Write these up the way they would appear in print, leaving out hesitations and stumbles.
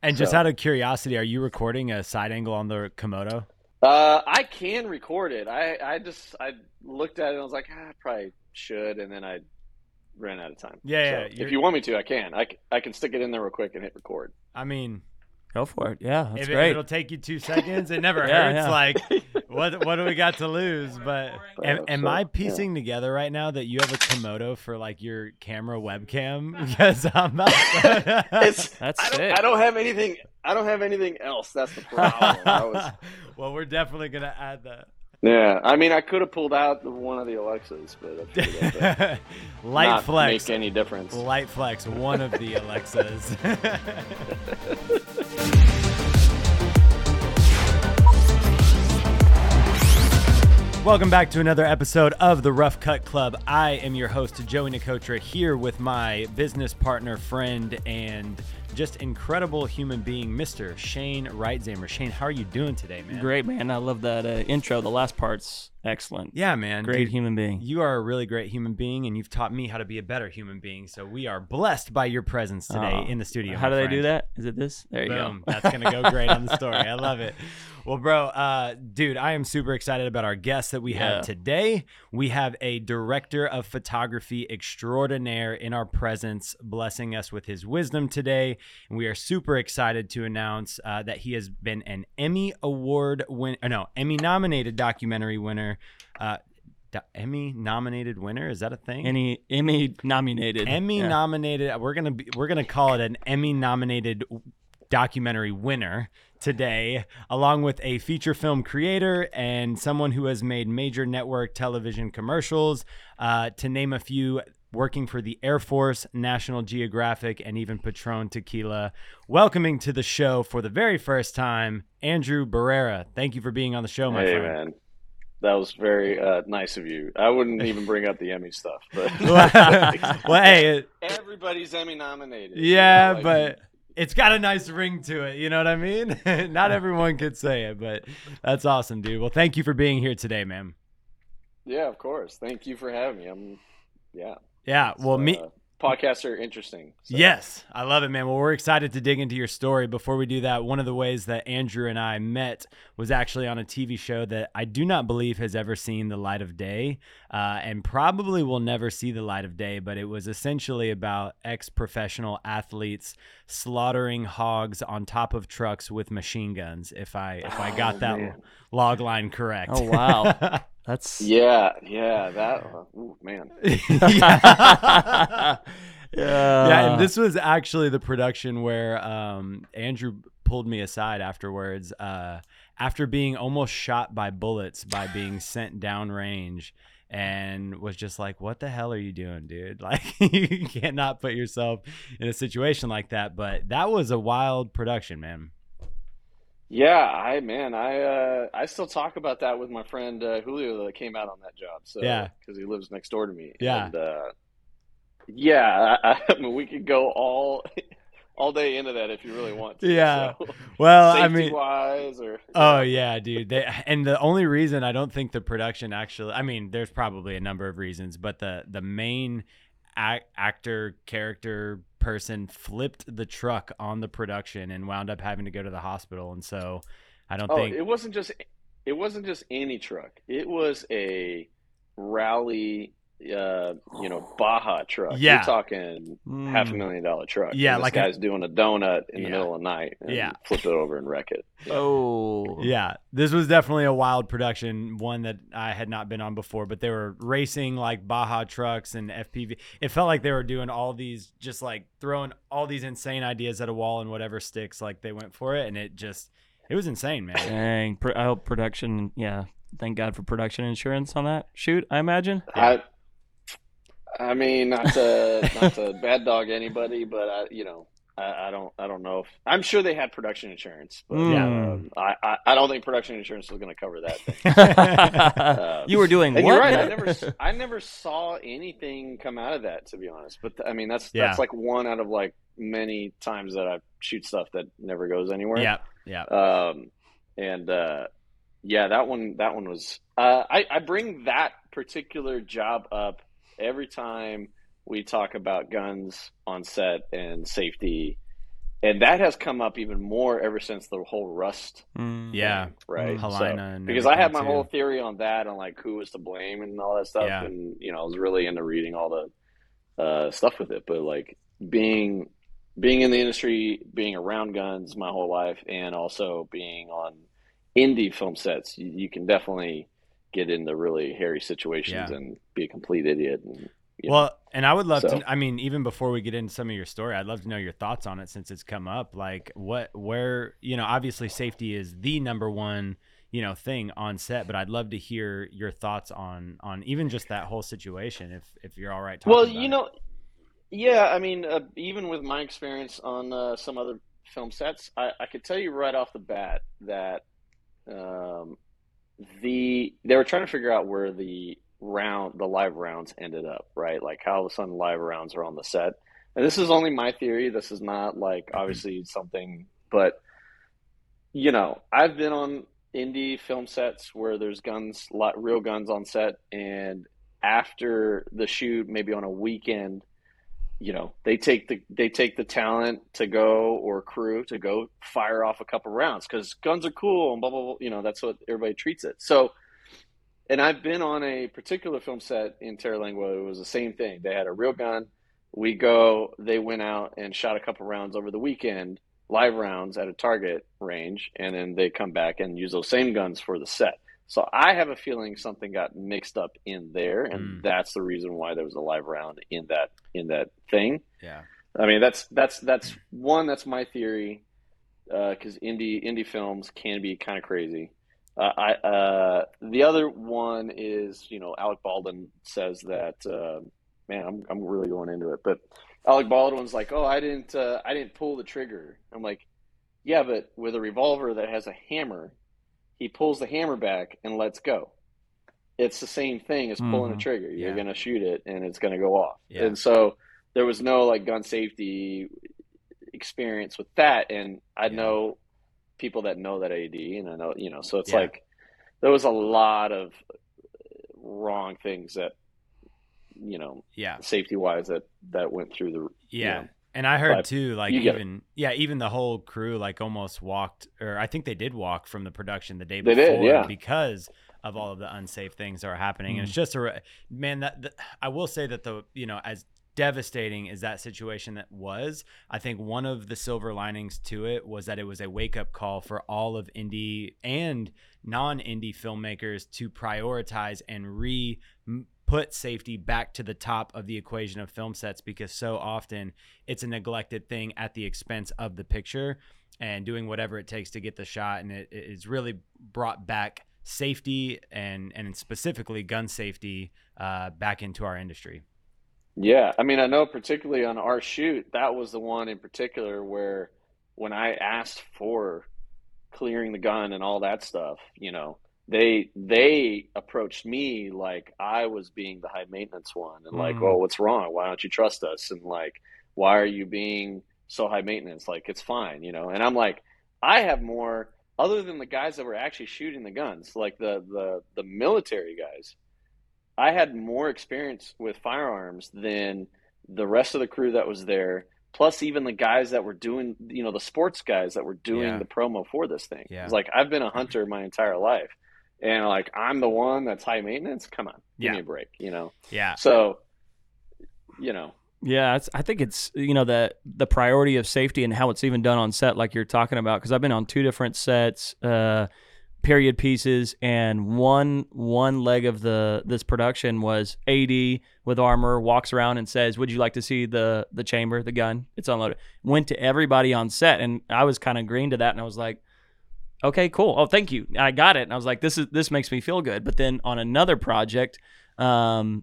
And just out of curiosity, are you recording a side angle on the Komodo? I can record it. I looked at it and I was like, I probably should, and then I ran out of time. Yeah. If you want me to, I can. I can stick it in there real quick and hit record. I mean, go for it. Yeah, that's great. It'll take you 2 seconds. It never hurts. Like, what do we got to lose? But am I piecing together right now that you have a Komodo for like your camera webcam? Because I'm not. I don't have anything. I don't have anything else. That's the problem. Well, we're definitely gonna add that. Yeah, I mean, I could have pulled out one of the Alexas, but that light not flex make any difference. Light flex, one of the Alexas. Welcome back to another episode of the Rough Cut Club. I am your host, Joey Nicotra, here with my business partner, friend, and just incredible human being, Mr. Shane Reitzamer. Shane, how are you doing today, man? Great, man. I love that intro. The last part's excellent. Yeah, man. Great human being. You are a really great human being, and you've taught me how to be a better human being, so we are blessed by your presence today in the studio. How do they do that? Is it this? There you go. That's going to go great on the story. I love it. Well, bro, dude, I am super excited about our guest that we have today. We have a director of photography extraordinaire in our presence, blessing us with his wisdom today. And we are super excited to announce that he has been an Emmy nominated documentary winner. Emmy-nominated winner, is that a thing? Any Emmy-nominated. Emmy-nominated. We're gonna call it an Emmy-nominated documentary winner today, along with a feature film creator and someone who has made major network television commercials, to name a few, working for the Air Force, National Geographic, and even Patron Tequila. Welcoming to the show for the very first time, Andrew Barrera. Thank you for being on the show, my friend. Man. That was very nice of you. I wouldn't even bring up the Emmy stuff, but well, hey, everybody's Emmy nominated. Yeah, you know, like, but it's got a nice ring to it. You know what I mean? Not everyone could say it, but that's awesome, dude. Well, thank you for being here today, man. Yeah, of course. Thank you for having me. Yeah. Well, podcasts are interesting. So. Yes, I love it, man. Well, we're excited to dig into your story. Before we do that, one of the ways that Andrew and I met was actually on a TV show that I do not believe has ever seen the light of day, and probably will never see the light of day, but it was essentially about ex-professional athletes slaughtering hogs on top of trucks with machine guns, if I got that log line correct. Oh, wow. That's and this was actually the production where Andrew pulled me aside afterwards, after being almost shot by bullets by being sent downrange, and was just like, what the hell are you doing, dude? Like, you cannot put yourself in a situation like that. But that was a wild production, man. Yeah, I still talk about that with my friend Julio that came out on that job. So because he lives next door to me. Yeah, and, I mean, we could go all day into that if you really want to. Yeah, so, well, I mean, wise or oh yeah, dude. And the only reason I don't think the production actually, I mean, there's probably a number of reasons, but the main character person flipped the truck on the production and wound up having to go to the hospital. And so I don't think it wasn't just any truck. It was a rally, Baja truck. Yeah. You're talking $500,000 truck. Yeah. And this guy's doing a donut in the middle of the night and flip it over and wreck it. Yeah. Oh yeah. This was definitely a wild production. One that I had not been on before, but they were racing like Baja trucks and FPV. It felt like they were doing all these, just like throwing all these insane ideas at a wall and whatever sticks, like they went for it. And it was insane, man. Dang. I hope production. Yeah. Thank God for production insurance on that shoot, I imagine. Yeah. I mean, not to bad dog anybody, but I don't know if I'm sure they had production insurance, but I don't think production insurance was going to cover that. You were doing what? You're right. I never saw anything come out of that, to be honest. But I mean, that's like one out of like many times that I shoot stuff that never goes anywhere. Yeah. That one was. I bring that particular job up every time we talk about guns on set and safety And that has come up even more ever since the whole Rust. Yeah. Right. So, because I had my whole theory on that, on like who was to blame and all that stuff. Yeah. And, you know, I was really into reading all the stuff with it. But like being in the industry, being around guns my whole life, and also being on indie film sets, you can definitely get into really hairy situations and be a complete idiot. And, and I would love to, I mean, even before we get into some of your story, I'd love to know your thoughts on it since it's come up. Like where, you know, obviously safety is the number one, you know, thing on set, but I'd love to hear your thoughts on even just that whole situation. If you're all right. Well, you know, yeah, I mean, even with my experience on some other film sets, I could tell you right off the bat that they were trying to figure out where the live rounds ended up, right? Like how all of a sudden live rounds are on the set. And this is only my theory. This is not like obviously something, but you know, I've been on indie film sets where there's guns, real guns on set. And after the shoot, maybe on a weekend, you know, they take the talent to go, or crew to go fire off a couple rounds because guns are cool and blah, blah, blah. You know, that's what everybody treats it. So, and I've been on a particular film set in Terralingua. It was the same thing. They had a real gun. They went out and shot a couple rounds over the weekend, live rounds at a target range, and then they come back and use those same guns for the set. So I have a feeling something got mixed up in there, and that's the reason why there was a live round in that thing. Yeah, I mean that's my theory, because indie films can be kind of crazy. The other one is, you know, Alec Baldwin says that, I'm really going into it, but Alec Baldwin's like, oh, I didn't pull the trigger. I'm like, yeah, but with a revolver that has a hammer, he pulls the hammer back and lets go. It's the same thing as pulling a trigger. You're going to shoot it and it's going to go off. Yeah. And so there was no like gun safety experience with that. And I know people that know that AD, and I know, you know, so it's like there was a lot of wrong things that, you know, safety wise that went through the you know, and I heard too, like even the whole crew like almost walked, or I think they did walk from the production the day before because of all of the unsafe things that are happening. And it's just I will say that you know, as devastating as that situation that was, I think one of the silver linings to it was that it was a wake-up call for all of indie and non-indie filmmakers to prioritize and put safety back to the top of the equation of film sets, because so often it's a neglected thing at the expense of the picture and doing whatever it takes to get the shot. And it's really brought back safety and specifically gun safety back into our industry. Yeah, I mean, I know particularly on our shoot, that was the one in particular where when I asked for clearing the gun and all that stuff, you know, they approached me like I was being the high maintenance one, and like, oh, what's wrong? Why don't you trust us? And like, why are you being so high maintenance? Like, it's fine, you know? And I'm like, I have more, other than the guys that were actually shooting the guns, like the military guys, I had more experience with firearms than the rest of the crew that was there, plus even the guys that were doing, you know, the sports guys that were doing the promo for this thing. Yeah. It's like, I've been a hunter my entire life, and like, I'm the one that's high maintenance. Come on, give me a break, you know? Yeah. So, you know. Yeah, I think it's, you know, the priority of safety and how it's even done on set, like you're talking about, because I've been on two different sets, period pieces, and one leg of this production was AD with armor walks around and says, would you like to see the chamber, the gun, it's unloaded? Went to everybody on set, and I was kind of green to that, and I was like, okay, cool, oh, thank you, I got it. And I was like, this makes me feel good. But then on another project, when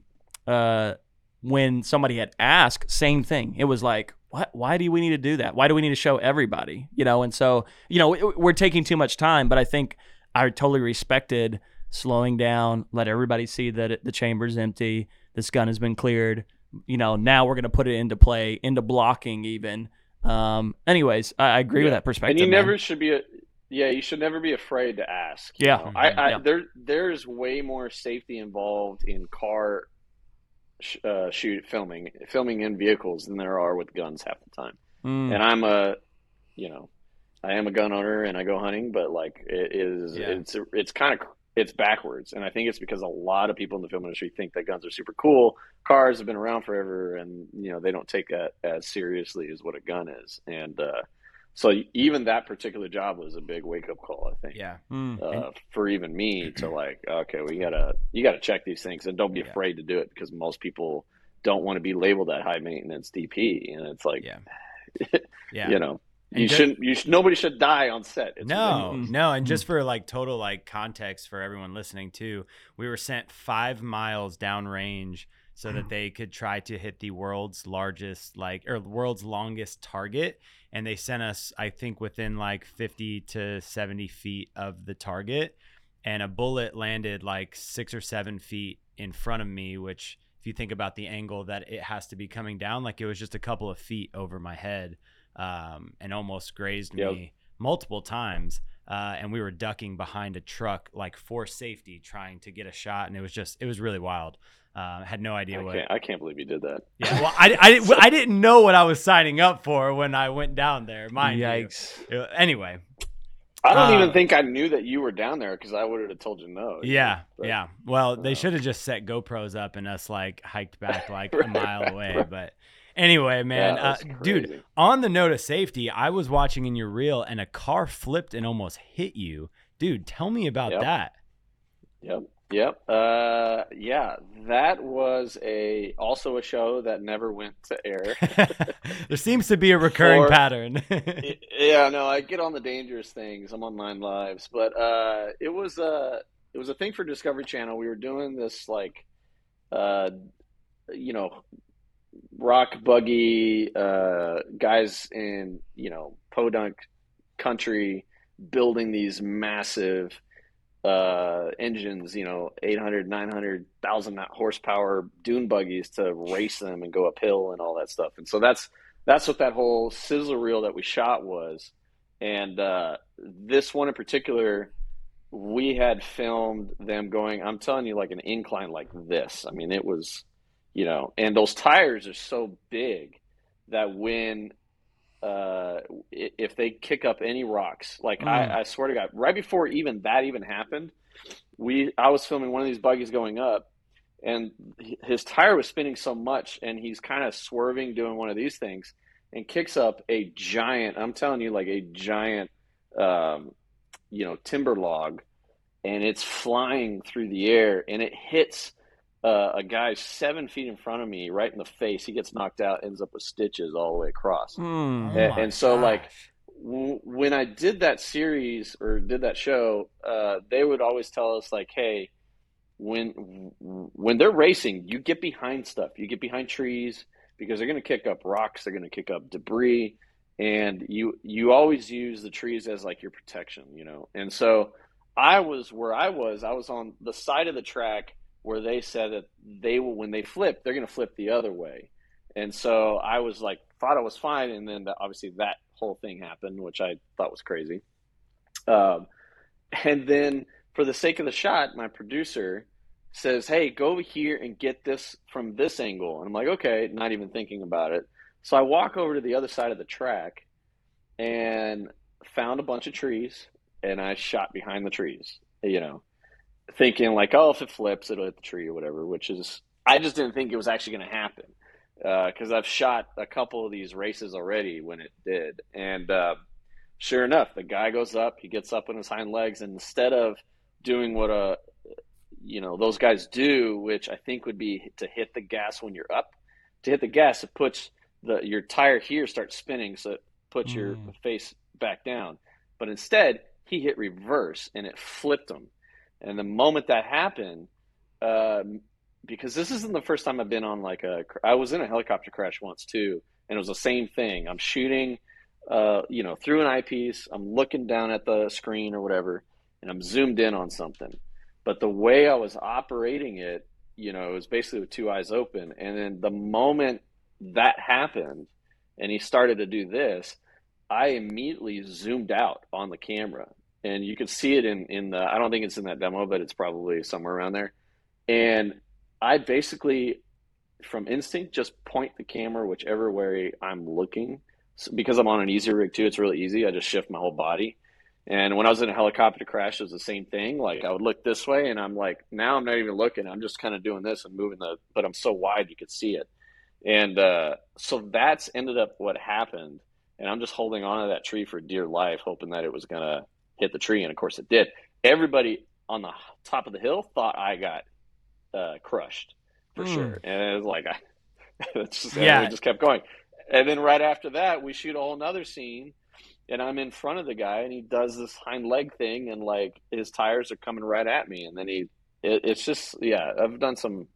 somebody had asked, same thing, it was like, why do we need to do that? Why do we need to show everybody, you know? And so, you know, we're taking too much time, but I think I totally respected slowing down, let everybody see that the chamber's empty, this gun has been cleared, you know, now we're going to put it into play, into blocking even. Anyways, I agree with that perspective. And you never should be, you should never be afraid to ask. Yeah. You know? There's way more safety involved in car filming in vehicles than there are with guns half the time. And I'm a you know, I am a gun owner and I go hunting, but like it is, yeah. It's kind of, it's backwards. And I think it's because a lot of people in the film industry think that guns are super cool. Cars have been around forever and, you know, they don't take that as seriously as what a gun is. And, so even that particular job was a big wake up call, I think. Yeah. For even me to like, okay, you gotta check these things and don't be afraid to do it, because most people don't want to be labeled that high maintenance DP. And it's like, you know, nobody should die on set. It's ridiculous. No. And just for like total like context for everyone listening too, we were sent 5 miles downrange so that they could try to hit the world's largest, like, or world's longest target. And they sent us, I think, within like 50 to 70 feet of the target. And a bullet landed like 6 or 7 feet in front of me, which, if you think about the angle that it has to be coming down, like it was just a couple of feet over my head, and almost grazed me multiple times. And we were ducking behind a truck, like for safety, trying to get a shot. And it was really wild. Had no idea I can't believe you did that. Yeah, well, I didn't know what I was signing up for when I went down there, mind you. Yikes. Anyway. I don't even think I knew that you were down there, because I would have told you no. Yeah, but, yeah. Well, they should have just set GoPros up and us, like, hiked back, like, a mile away. Right. But anyway, man, dude, on the note of safety, I was watching in your reel, and a car flipped and almost hit you. Dude, tell me about that. Yep. That was also a show that never went to air. There seems to be a recurring pattern. No, I get on the dangerous things. I'm on 9 Lives, but it was a thing for Discovery Channel. We were doing this like, you know, rock buggy guys in, you know, podunk country building these massive engines, you know, 800, 900, 1,000 horsepower dune buggies to race them and go uphill and all that stuff. And so that's what that whole sizzle reel that we shot was. And this one in particular, we had filmed them going, I'm telling you, like an incline like this. I mean, it was, you know, and those tires are so big that when if they kick up any rocks, like I swear to God, right before even that even happened, I was filming one of these buggies going up, and his tire was spinning so much, and he's kind of swerving, doing one of these things, and kicks up a giant, I'm telling you, like a giant, you know, timber log, and it's flying through the air, and it hits a guy 7 feet in front of me right in the face. He gets knocked out, ends up with stitches all the way across. And so like when I did that series or did that show, they would always tell us like, hey, when they're racing, you get behind stuff, you get behind trees, because they're going to kick up rocks. They're going to kick up debris. And you always use the trees as like your protection, you know? And so I was on the side of the track where they said that they will, when they flip, they're going to flip the other way. And so I was like, thought I was fine. And then obviously that whole thing happened, which I thought was crazy. And then for the sake of the shot, my producer says, hey, go over here and get this from this angle. And I'm like, okay, not even thinking about it. So I walk over to the other side of the track and found a bunch of trees, and I shot behind the trees, you know, thinking like, oh, if it flips, it'll hit the tree or whatever, which is, I just didn't think it was actually going to happen, because I've shot a couple of these races already when it did. And sure enough, the guy goes up, he gets up on his hind legs, and instead of doing what you know, those guys do, which I think would be to hit the gas when you're up, to hit the gas, it puts your tire here starts spinning, so it puts your face back down. But instead, he hit reverse, and it flipped him. And the moment that happened, because this isn't the first time I've been on like I was in a helicopter crash once too, and it was the same thing. I'm shooting, you know, through an eyepiece. I'm looking down at the screen or whatever, and I'm zoomed in on something. But the way I was operating it, you know, it was basically with 2 eyes open. And then the moment that happened and he started to do this, I immediately zoomed out on the camera. And you could see it in the, I don't think it's in that demo, but it's probably somewhere around there. And I basically, from instinct, just point the camera whichever way I'm looking So because I'm on an easy rig too, it's really easy. I just shift my whole body. And when I was in a helicopter crash, it was the same thing. Like I would look this way and I'm like, now I'm not even looking. I'm just kind of doing this and moving the, but I'm so wide you could see it. And so that's ended up what happened. And I'm just holding on to that tree for dear life, hoping that it was going to hit the tree. And of course it did. Everybody on the top of the hill thought I got crushed for sure. And it was like, we just kept going. And then right after that, we shoot a whole nother scene. And I'm in front of the guy, and he does this hind leg thing, and like his tires are coming right at me. And then it's just, yeah. I've done some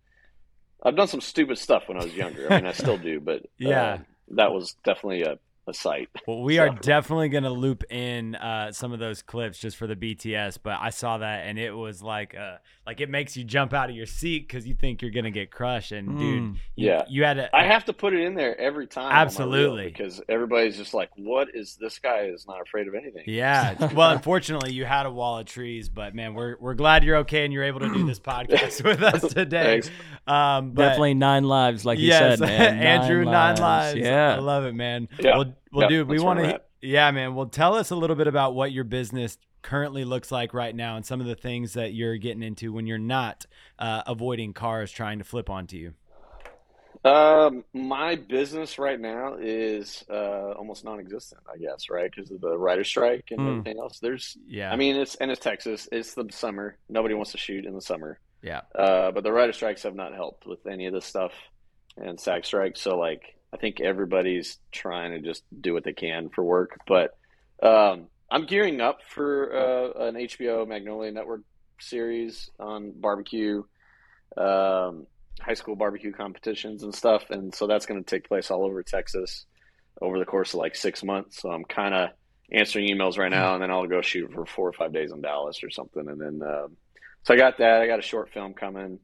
stupid stuff when I was younger. I mean, I still do, but that was definitely a sight. Well, we are definitely gonna loop in some of those clips just for the BTS. But I saw that, and it was like it makes you jump out of your seat because you think you're gonna get crushed. And dude, you had to. I have to put it in there every time. Absolutely, because everybody's just like, "What is this guy? Is not afraid of anything." Yeah. Well, unfortunately, you had a wall of trees, but man, we're glad you're okay and you're able to do this podcast with us today. Definitely 9 lives, like you said, man. Andrew, 9 lives. Yeah, I love it, man. Yeah. Well, dude, we want to. Yeah, man. Well, tell us a little bit about what your business currently looks like right now, and some of the things that you're getting into when you're not avoiding cars trying to flip onto you. My business right now is almost non-existent, I guess, right? Because of the writer's strike and everything else. It's Texas. It's the summer. Nobody wants to shoot in the summer. Yeah. But the writer's strikes have not helped with any of this stuff, and SAG strikes. So like, I think everybody's trying to just do what they can for work, but I'm gearing up for an HBO Magnolia Network series on barbecue, high school barbecue competitions and stuff. And so that's going to take place all over Texas over the course of like 6 months. So I'm kind of answering emails right now, and then I'll go shoot for 4 or 5 days in Dallas or something. And then, so I got that. I got a short film coming.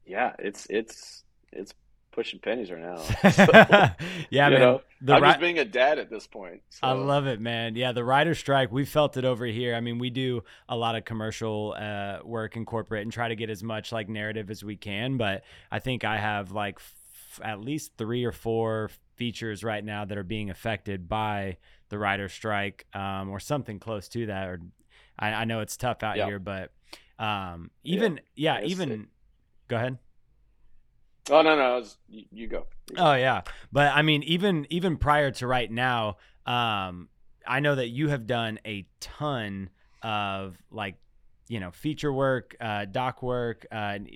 It's pushing pennies right now. So, yeah, man. I'm just being a dad at this point. So. I love it, man. Yeah, the writer's strike, we felt it over here. I mean, we do a lot of commercial work in corporate and try to get as much like narrative as we can. But I think I have like at least 3 or 4 features right now that are being affected by the writer's strike or something close to that. Or I know it's tough out here, but go ahead. Oh, no, it was, you go. Oh, yeah. But, I mean, even prior to right now, I know that you have done a ton of, like, you know, feature work, doc work,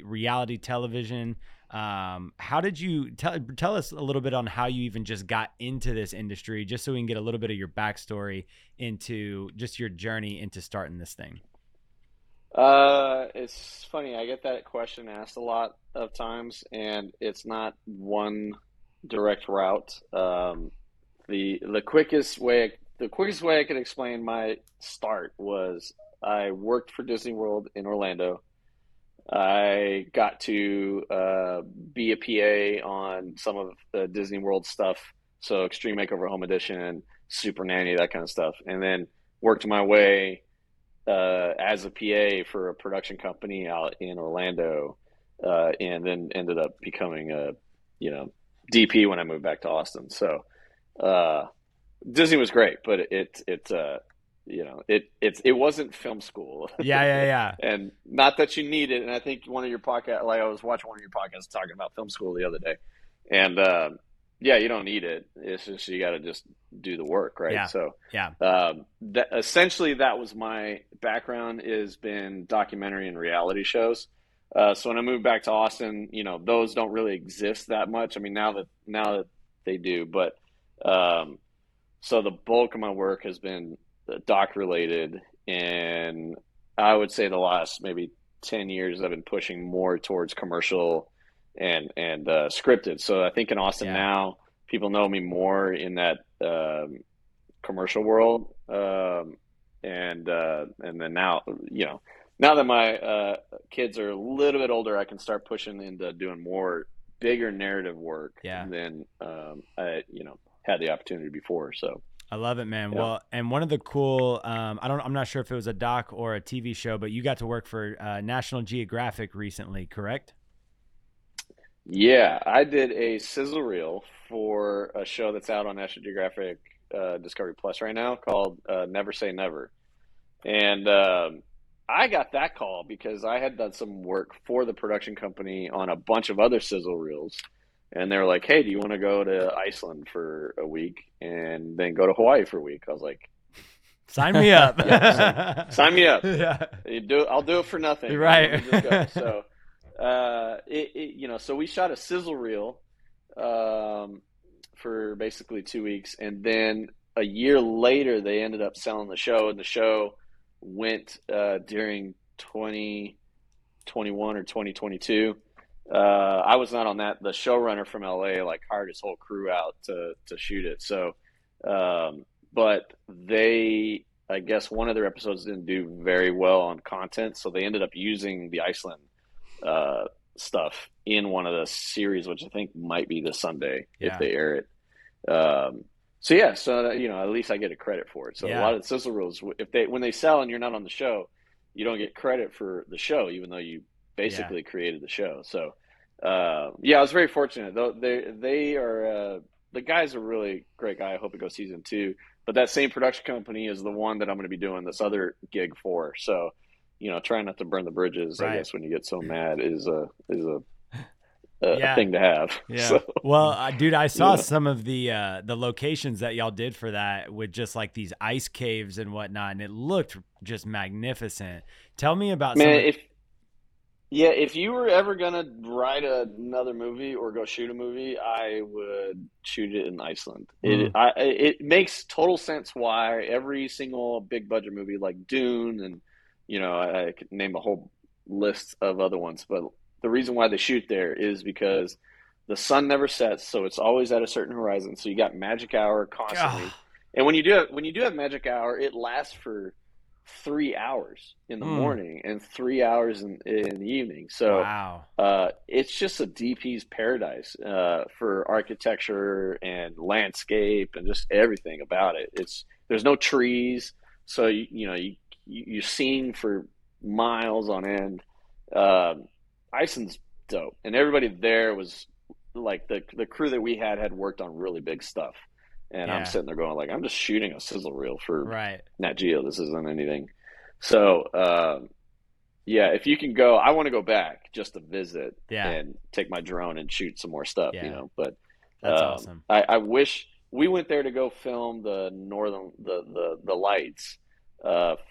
reality television. How did you – tell us a little bit on how you even just got into this industry, just so we can get a little bit of your backstory into just your journey into starting this thing. It's funny. I get that question asked a lot of times, and it's not one direct route. The quickest way I could explain my start was I worked for Disney World in Orlando. I got to be a PA on some of the Disney World stuff, so Extreme Makeover Home Edition, Super Nanny, that kind of stuff, and then worked my way as a PA for a production company out in Orlando, and then ended up becoming a, you know, DP when I moved back to Austin. So Disney was great, but it wasn't film school. Yeah. And not that you need it. And I think one of your podcasts, like I was watching one of your podcasts talking about film school the other day, and you don't need it. It's just, you got to just do the work, right? Yeah. So essentially that was my background, is been documentary and reality shows. So when I moved back to Austin, you know, those don't really exist that much. I mean, now that they do, but so the bulk of my work has been doc related. And I would say the last maybe 10 years, I've been pushing more towards commercial and scripted. So I think in Austin now, people know me more in that commercial world, and then now, you know, now that my kids are a little bit older, I can start pushing into doing more bigger narrative work than I, you know, had the opportunity before. So I love it, man. Yeah. Well, and one of the cool, I'm not sure if it was a doc or a TV show, but you got to work for National Geographic recently, correct? Yeah, I did a sizzle reel for a show that's out on National Geographic Discovery Plus right now called Never Say Never. And I got that call because I had done some work for the production company on a bunch of other sizzle reels. And they were like, hey, do you want to go to Iceland for a week and then go to Hawaii for a week? I was like, sign me up. Yeah, sign me up. Yeah. I'll do it for nothing. Right. Just go. So, so we shot a sizzle reel for basically 2 weeks. And then a year later, they ended up selling the show. And the show went during 2021 or 2022. I was not on that. The showrunner from LA hired his whole crew out to shoot it. So, but they, I guess one of their episodes didn't do very well on content. So they ended up using the Iceland, stuff in one of the series, which I think might be this Sunday if they air it. So yeah, so, at least I get a credit for it. So a lot of the sizzle reels, when they sell and you're not on the show, you don't get credit for the show, even though you basically created the show. So, I was very fortunate though. They are, the guy's a really great guy. I hope it goes season 2, but that same production company is the one that I'm going to be doing this other gig for. So, trying not to burn the bridges, right. I guess when you get so mad is a thing to have. Yeah. So, well, dude, I saw some of the locations that y'all did for that with just these ice caves and whatnot. And it looked just magnificent. Tell me about if you were ever going to write another movie or go shoot a movie, I would shoot it in Iceland. Mm. It makes total sense why every single big budget movie like Dune and, I could name a whole list of other ones, but the reason why they shoot there is because the sun never sets. So it's always at a certain horizon. So you got magic hour constantly. And when you do have magic hour, it lasts for 3 hours in the morning and 3 hours in the evening. So it's just a DP's paradise for architecture and landscape and just everything about it. There's no trees, so you're seeing for miles on end. Iceland's dope, and everybody there was the crew that we had worked on really big stuff. And I'm sitting there going I'm just shooting a sizzle reel for Nat Geo. This isn't anything. So, if you can go, I want to go back just to visit and take my drone and shoot some more stuff, but that's awesome. I wish we went there to go film the northern, the lights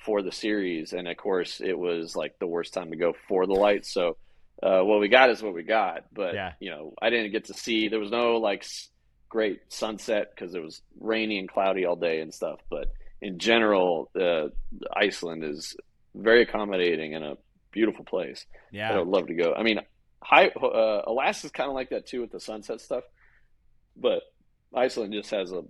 for the series. And of course it was the worst time to go for the lights. So what we got is what we got, but I didn't get to see, there was no great sunset because it was rainy and cloudy all day and stuff. But in general, Iceland is very accommodating and a beautiful place. Yeah, I would love to go. I mean, Alaska's kind of like that too with the sunset stuff, but Iceland just has a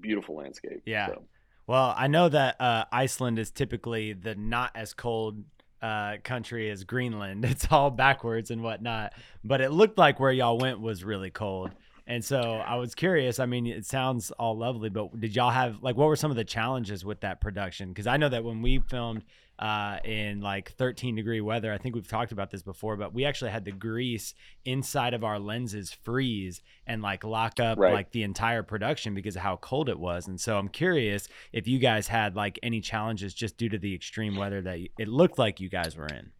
beautiful landscape. Yeah. So. Well, I know that Iceland is typically the not as cold country as Greenland. It's all backwards and whatnot, but it looked like where y'all went was really cold. And so I was curious. I mean, it sounds all lovely, but did y'all have what were some of the challenges with that production? Because I know that when we filmed in 13-degree weather, I think we've talked about this before, but we actually had the grease inside of our lenses freeze and lock up the entire production because of how cold it was. And so I'm curious if you guys had any challenges just due to the extreme weather that it looked like you guys were in.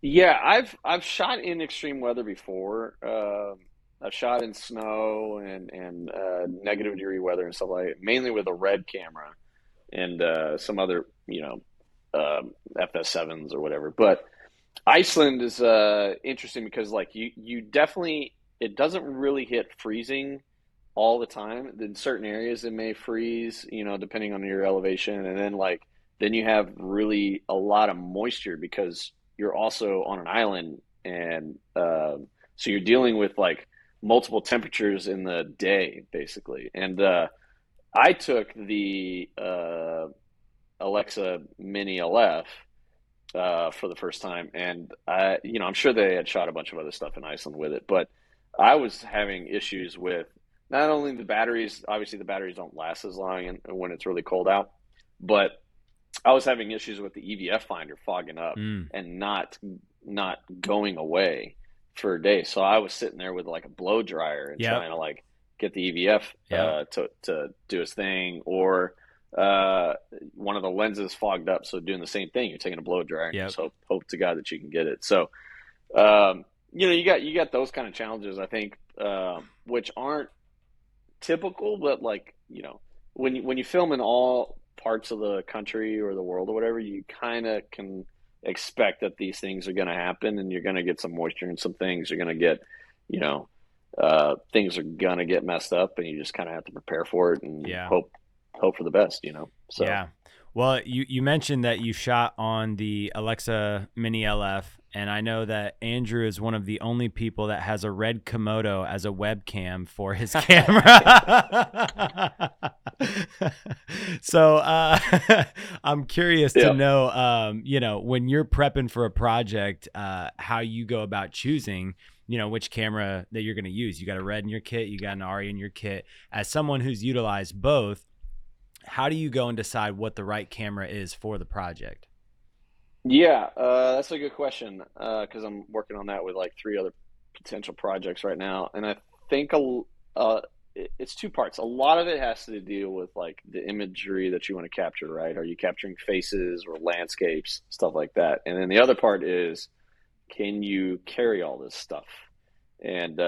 Yeah, I've shot in extreme weather before. I've shot in snow and negative degree weather and stuff like that, mainly with a Red camera and some other, FS7s or whatever. But Iceland is interesting because you definitely, it doesn't really hit freezing all the time. In certain areas it may freeze, depending on your elevation. And then then you have really a lot of moisture because you're also on an island and so you're dealing with multiple temperatures in the day, basically. And I took the Alexa Mini LF for the first time. And, I'm sure they had shot a bunch of other stuff in Iceland with it. But I was having issues with not only the batteries. Obviously, the batteries don't last as long when it's really cold out. But I was having issues with the EVF finder fogging up and not going away for a day. So I was sitting there with like a blow dryer and trying to like get the EVF to do its thing, or one of the lenses fogged up. So doing the same thing, you're taking a blow dryer and just hope to God that you can get it. So, you know, you got those kind of challenges, I think, which aren't typical, but like, you know, when you film in all parts of the country or the world or whatever, you kind of can expect that these things are going to happen, and you're going to get some moisture and some things. You're going to get, you know, things are going to get messed up, and you just kind of have to prepare for it and hope for the best, you know? So, yeah. Well, you mentioned that you shot on the Alexa Mini LF, and I know that Andrew is one of the only people that has a Red Komodo as a webcam for his camera. So I'm curious to know, you know, when you're prepping for a project, how you go about choosing, you know, which camera that you're going to use. You got a Red in your kit, you got an Ari in your kit. As someone who's utilized both, how do you go and decide what the right camera is for the project? Yeah, that's a good question, because I'm working on that with like three other potential projects right now. And I think it's two parts. A lot of it has to deal with like the imagery that you want to capture, right? Are you capturing faces or landscapes, stuff like that? And then the other part is, can you carry all this stuff? And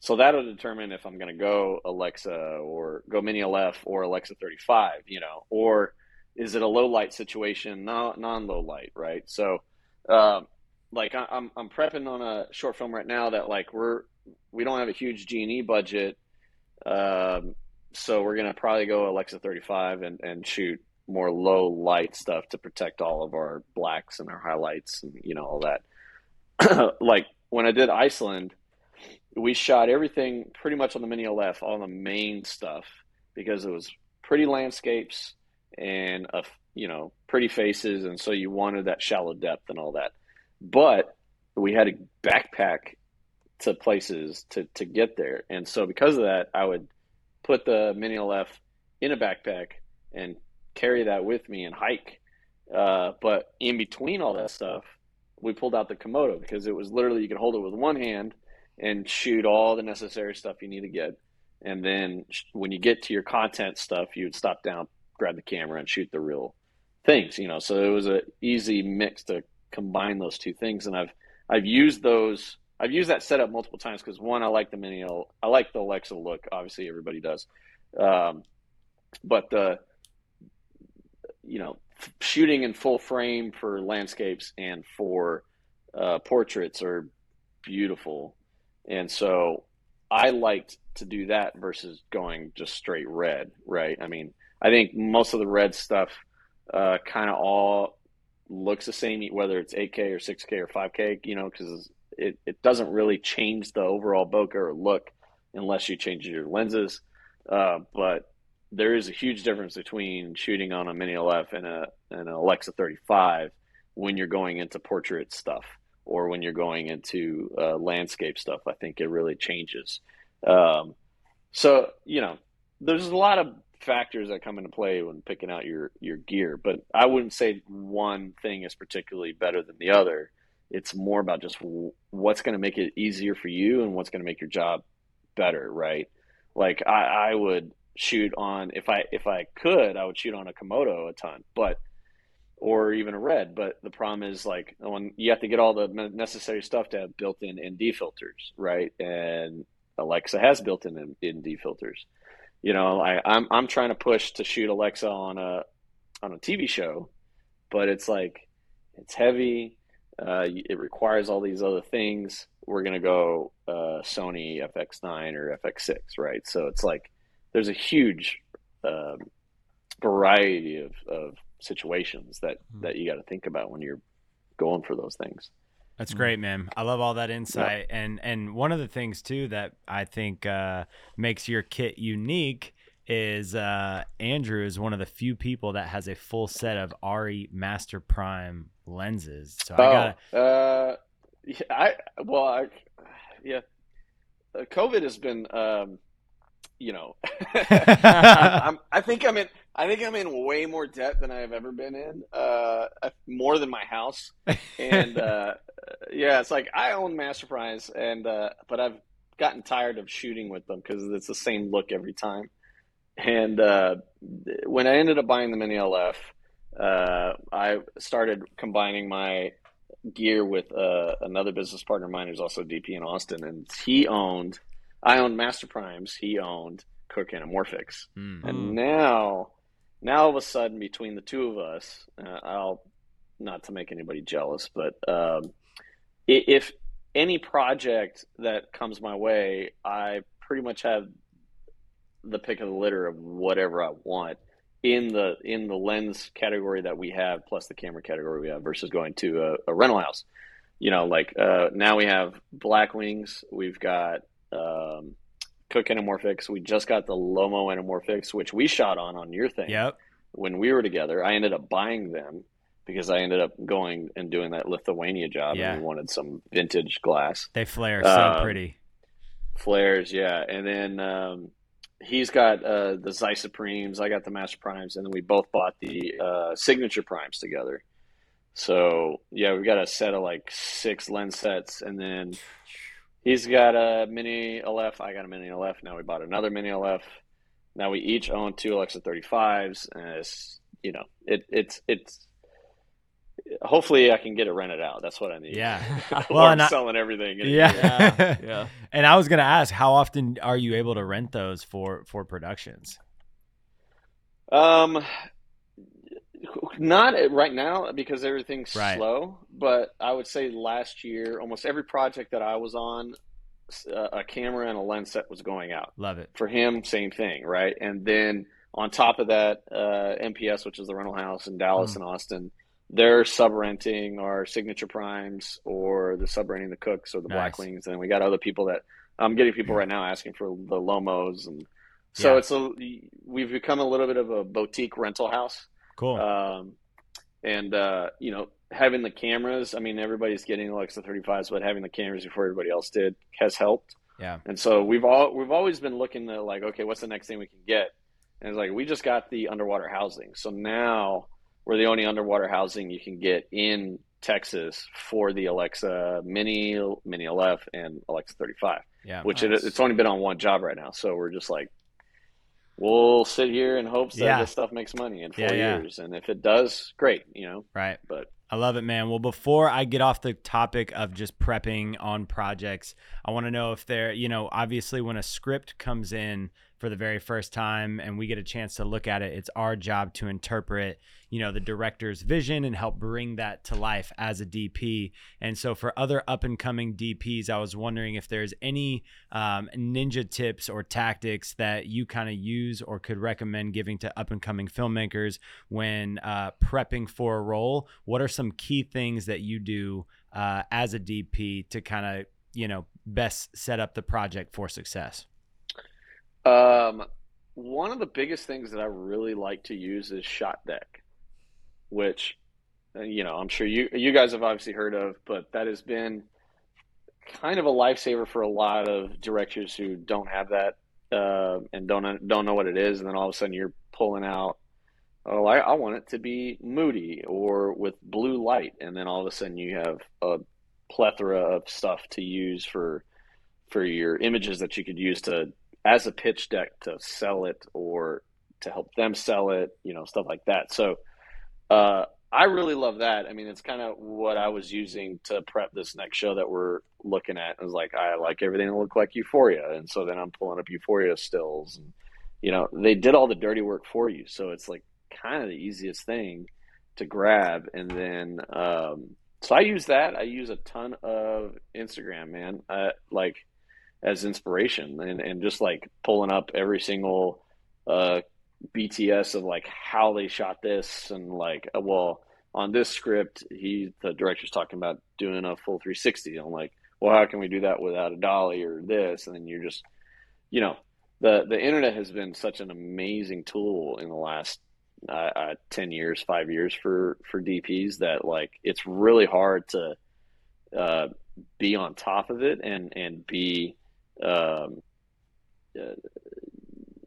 so that'll determine if I'm going to go Alexa or go Mini LF or Alexa 35, you know, or is it a low light situation, non-low light, right? So like I'm prepping on a short film right now that like we don't have a huge G&E budget. So we're going to probably go Alexa 35 and shoot more low light stuff to protect all of our blacks and our highlights and, you know, all that. Like when I did Iceland, we shot everything pretty much on the Mini LF, all the main stuff, because it was pretty landscapes and, you know, pretty faces. And so you wanted that shallow depth and all that. But we had to backpack to places to get there. And so because of that, I would put the Mini LF in a backpack and carry that with me and hike. But in between all that stuff, we pulled out the Komodo, because it was literally, you could hold it with one hand and shoot all the necessary stuff you need to get. And then when you get to your content stuff, you would stop down, grab the camera, and shoot the real things, you know? So it was an easy mix to combine those two things. And I've used that setup multiple times, because one, I like the I like the Alexa look, obviously everybody does. But you know, shooting in full frame for landscapes and for portraits are beautiful. And so I liked to do that versus going just straight red, right? I mean, I think most of the red stuff kind of all looks the same, whether it's 8K or 6K or 5K, you know, because it doesn't really change the overall bokeh or look unless you change your lenses. But there is a huge difference between shooting on a Mini LF and an Alexa 35 when you're going into portrait stuff, or when you're going into landscape stuff. I think it really changes. So, you know, there's a lot of factors that come into play when picking out your gear, but I wouldn't say one thing is particularly better than the other. It's more about just what's going to make it easier for you and what's going to make your job better, right? Like I would shoot on, if I could, I would shoot on a Komodo a ton, but or even a red, but the problem is like you have to get all the necessary stuff to have built-in ND filters, right? And Alexa has built-in ND filters. You know, I'm trying to push to shoot Alexa on a TV show, but it's like it's heavy. It requires all these other things. We're gonna go Sony FX9 or FX6, right? So it's like there's a huge variety of situations that you got to think about when you're going for those things. That's great, man. I love all that insight. Yeah. And one of the things too that I think makes your kit unique is Andrew is one of the few people that has a full set of Ari Master Prime lenses. So COVID has been you know, I think I'm in way more debt than I have ever been in, more than my house. And, yeah, it's like I own Master Primes, and, but I've gotten tired of shooting with them because it's the same look every time. And when I ended up buying the Mini LF, I started combining my gear with another business partner of mine who's also DP in Austin, and I owned Master Primes, he owned Cooke Anamorphics. Mm-hmm. And now all of a sudden, between the two of us, I'll not to make anybody jealous, but if any project that comes my way, I pretty much have the pick of the litter of whatever I want in the lens category that we have, plus the camera category we have, versus going to a rental house. You know, like now we have Black Wings, we've got Cooke Anamorphics, we just got the Lomo Anamorphics, which we shot on your thing. Yep. When we were together, I ended up buying them because I ended up going and doing that Lithuania job, yeah, and we wanted some vintage glass. They flare so pretty. Flares, yeah. And then he's got the Zysa Primes, I got the Master Primes, and then we both bought the Signature Primes together. So, yeah, we've got a set of like 6 lens sets, and then he's got a Mini LF, I got a Mini LF, now we bought another Mini LF. Now we each own 2 Alexa 35s, and it's, you know, it's hopefully I can get it rented out. That's what I need. Yeah. Well, I'm selling everything. Yeah. Yeah. And I was going to ask, how often are you able to rent those for productions? Not right now because everything's slow, but I would say last year, almost every project that I was on, a camera and a lens set was going out. Love it. For him, same thing. Right. And then on top of that, MPS, which is the rental house in Dallas and Austin, they're sub-renting our Signature Primes, or they're sub-renting the Cookes or the Black Wings. And then we got other people that I'm getting people right now asking for the Lomos. And so we've become a little bit of a boutique rental house. Cool. You know, having the cameras, I mean, everybody's getting Alexa 35s, but having the cameras before everybody else did has helped. Yeah. And so we've always been looking to like, okay, what's the next thing we can get? And it's like, we just got the underwater housing. So now we're the only underwater housing you can get in Texas for the Alexa Mini LF, and Alexa 35. Yeah, which it's only been on one job right now. So we're just like, we'll sit here in hopes that this stuff makes money in 4 years. And if it does, great, you know. Right. But I love it, man. Well, before I get off the topic of just prepping on projects, I want to know if there, you know, obviously when a script comes in for the very first time and we get a chance to look at it, it's our job to interpret, you know, the director's vision and help bring that to life as a DP. And so for other up and coming DPs, I was wondering if there's any ninja tips or tactics that you kind of use or could recommend giving to up and coming filmmakers when prepping for a role. What are some key things that you do as a DP to kind of, you know, best set up the project for success? One of the biggest things that I really like to use is Shot Deck, which, you know, I'm sure you guys have obviously heard of, but that has been kind of a lifesaver for a lot of directors who don't have that, and don't know what it is. And then all of a sudden you're pulling out, oh, I want it to be moody or with blue light. And then all of a sudden you have a plethora of stuff to use for your images that you could use to, as a pitch deck, to sell it or to help them sell it, you know, stuff like that. So I really love that. I mean, it's kind of what I was using to prep this next show that we're looking at. It was like, I like everything to look like Euphoria. And so then I'm pulling up Euphoria stills. And, you know, they did all the dirty work for you. So it's like kind of the easiest thing to grab. And then, so I use that. I use a ton of Instagram, man. Like, as inspiration, and just like pulling up every single BTS of like how they shot this, and like, well, on this script the director's talking about doing a full 360. I'm like, well, how can we do that without a dolly or this? And then you're just, you know, the internet has been such an amazing tool in the last 10 years, 5 years for DPs, that like it's really hard to be on top of it and be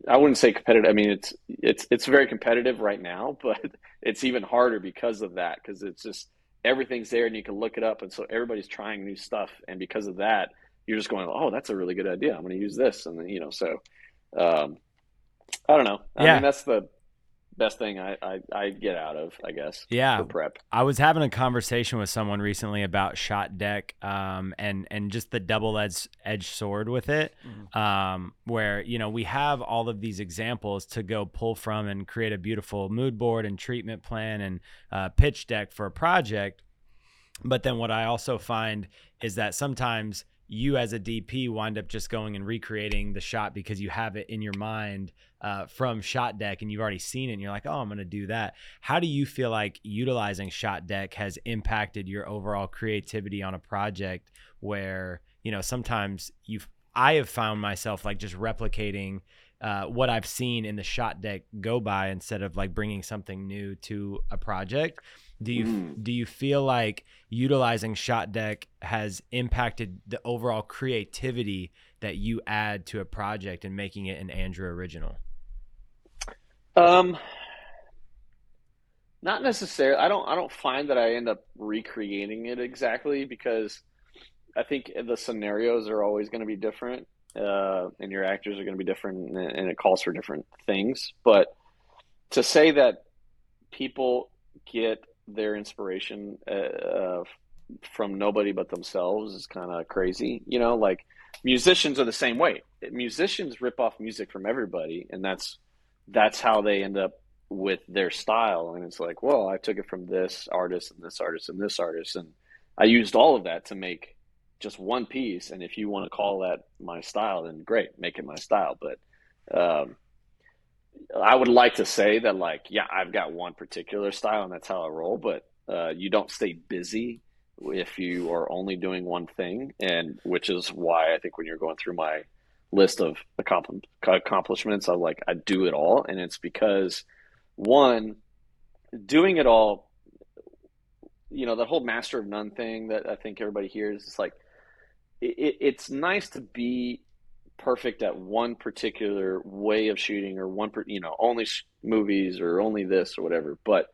I wouldn't say competitive. I mean, it's very competitive right now, but it's even harder because of that, because it's just everything's there and you can look it up. And so everybody's trying new stuff. And because of that, you're just going, oh, that's a really good idea. I'm going to use this. And then, you know, so I don't know. I mean, that's the best thing I get out of, I guess. Yeah. For prep. I was having a conversation with someone recently about Shot Deck and just the double-edged sword with it, where, you know, we have all of these examples to go pull from and create a beautiful mood board and treatment plan and pitch deck for a project. But then what I also find is that sometimes you as a DP wind up just going and recreating the shot because you have it in your mind from Shot Deck and you've already seen it and you're like, oh, I'm going to do that. How do you feel like utilizing Shot Deck has impacted your overall creativity on a project where, you know, sometimes I have found myself like just replicating what I've seen in the Shot Deck go by instead of like bringing something new to a project. Do you feel like utilizing Shot Deck has impacted the overall creativity that you add to a project and making it an Andrew original? Not necessarily. I don't find that I end up recreating it exactly, because I think the scenarios are always going to be different, and your actors are going to be different, and it calls for different things. But to say that people get their inspiration from nobody but themselves is kind of crazy. You know, like musicians are the same way. Musicians rip off music from everybody, and that's how they end up with their style. And it's like, well, I took it from this artist and this artist and this artist, and I used all of that to make just one piece. And if you want to call that my style, then great, make it my style. But I would like to say that, like, yeah, I've got one particular style and that's how I roll, but you don't stay busy if you are only doing one thing. And which is why I think when you're going through my list of accomplishments, I do it all. And it's because, one, doing it all, you know, the whole master of none thing that I think everybody hears, it's like, it's nice to be perfect at one particular way of shooting or only movies or only this or whatever. But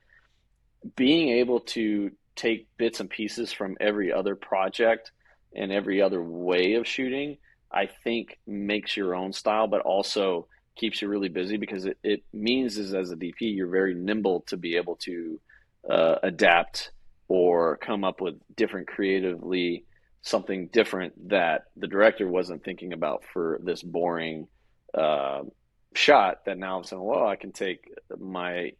being able to take bits and pieces from every other project and every other way of shooting, I think makes your own style, but also keeps you really busy, because it means is as a DP, you're very nimble to be able to adapt or come up with different creatively something different that the director wasn't thinking about for this boring shot, that now I'm saying, well, I can take my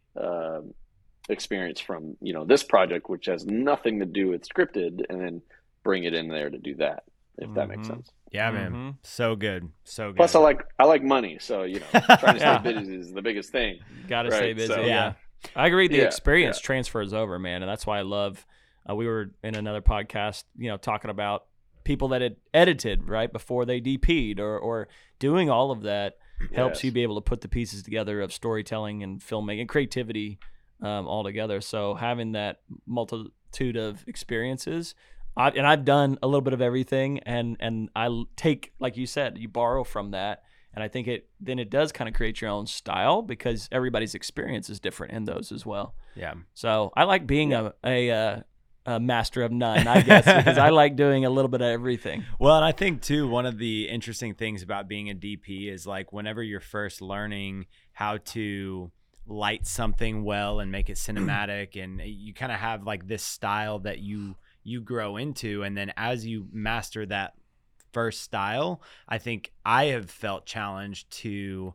experience from, you know, this project, which has nothing to do with scripted, and then bring it in there to do that, if that makes sense. Yeah, man. Mm-hmm. So good. So good. Plus I like money. So, you know, trying to stay busy is the biggest thing. Gotta stay busy. So, yeah. I agree. The experience transfers over, man. And that's why I love, we were in another podcast, you know, talking about people that had edited right before they DP'd or doing all of that helps you be able to put the pieces together of storytelling and filmmaking and creativity all together. So having that multitude of experiences, I've done a little bit of everything, and I take, like you said, you borrow from that. And I think it does kind of create your own style, because everybody's experience is different in those as well. Yeah. So I like being a master of none, I guess, because I like doing a little bit of everything. Well, and I think too, one of the interesting things about being a DP is, like, whenever you're first learning how to light something well and make it cinematic, and you kind of have like this style that you grow into, and then as you master that first style, I think I have felt challenged to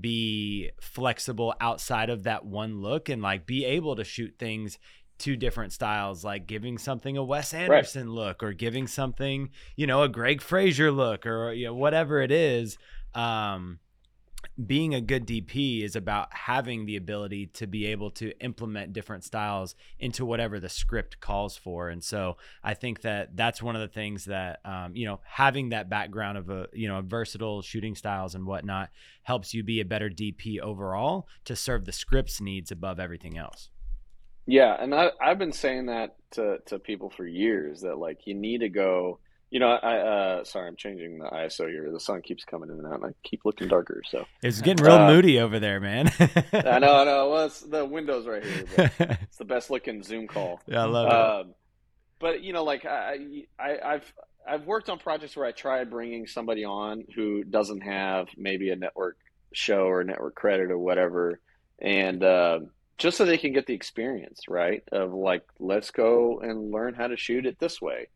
be flexible outside of that one look and like be able to shoot things two different styles, like giving something a Wes Anderson look, or giving something, you know, a Greg Fraser look, or, you know, whatever it is. Being a good DP is about having the ability to be able to implement different styles into whatever the script calls for. And so I think that that's one of the things that, you know, having that background of a versatile shooting styles and whatnot helps you be a better DP overall to serve the script's needs above everything else. Yeah, and I've been saying that to people for years, that like you need to go You know, sorry, I'm changing the ISO here. The sun keeps coming in and out, and I keep looking darker. So it's getting real moody over there, man. I know. Well, it's the window's right here. But it's the best looking Zoom call. Yeah, I love it. But you know, like I've worked on projects where I try bringing somebody on who doesn't have maybe a network show or network credit or whatever, and just so they can get the experience, right? Of like, let's go and learn how to shoot it this way.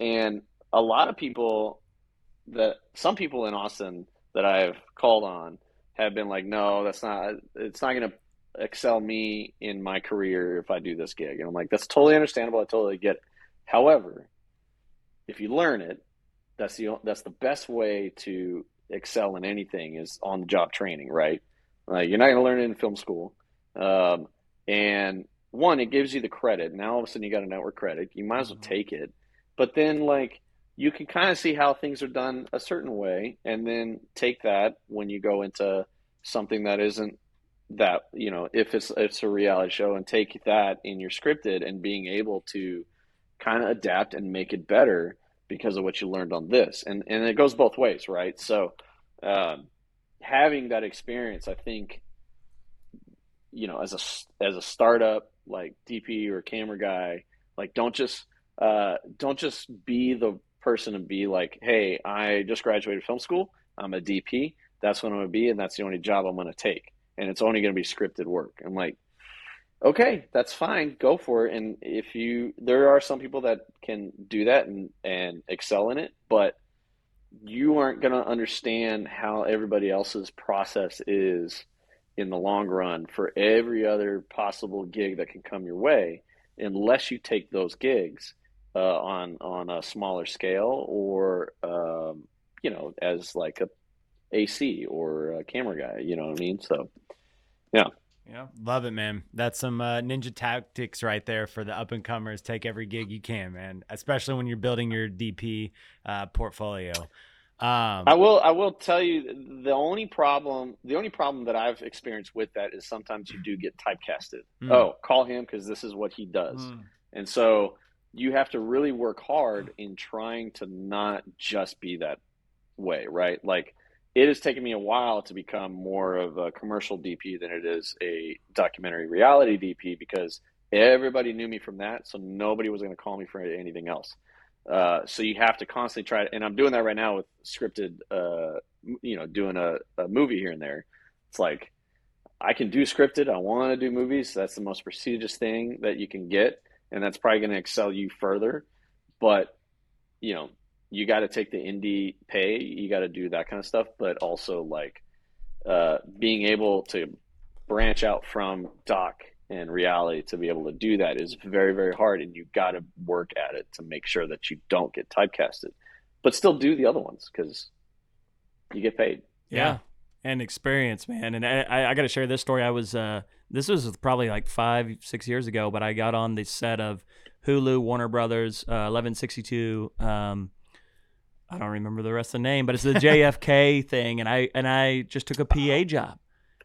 And a lot of people some people in Austin that I've called on have been like, no, it's not going to excel me in my career if I do this gig. And I'm like, that's totally understandable. I totally get it. However, if you learn it, that's the best way to excel in anything is on the job training, right? You're not going to learn it in film school. And one, it gives you the credit. Now all of a sudden you got a network credit. You might as well take it. But then, like, you can kind of see how things are done a certain way, and then take that when you go into something that isn't that, you know, if it's a reality show, and take that in your scripted and being able to kind of adapt and make it better because of what you learned on this. And it goes both ways, right? So having that experience, I think, you know, as a startup, like DP or camera guy, like don't just be the person and be like, hey, I just graduated film school. I'm a DP. That's what I'm going to be. And that's the only job I'm going to take. And it's only going to be scripted work. I'm like, okay, that's fine. Go for it. And there are some people that can do that and excel in it, but you aren't going to understand how everybody else's process is in the long run for every other possible gig that can come your way, unless you take those gigs on a smaller scale, or you know, as like a AC or a camera guy, you know what I mean? So yeah, love it, man. That's some ninja tactics right there for the up and comers. Take every gig you can, man, especially when you're building your DP portfolio. I will tell you, the only problem that I've experienced with that is sometimes you do get typecasted. Oh, call him because this is what he does. And so you have to really work hard in trying to not just be that way, right? Like, it has taken me a while to become more of a commercial DP than it is a documentary reality DP, because everybody knew me from that, so nobody was going to call me for anything else. So you have to constantly try to, and I'm doing that right now with scripted, you know, doing a movie here and there. It's like, I can do scripted. I want to do movies. That's the most prestigious thing that you can get. And that's probably going to excel you further, but you know, you got to take the indie pay. You got to do that kind of stuff, but also like, being able to branch out from doc and reality to be able to do that is very, very hard. And you've got to work at it to make sure that you don't get typecasted, but still do the other ones because you get paid. Yeah. And experience, man. And I got to share this story. I was, this was probably like 5-6 years ago, but I got on the set of Hulu, Warner Brothers, 1162. I don't remember the rest of the name, but it's the JFK thing. And I just took a PA job.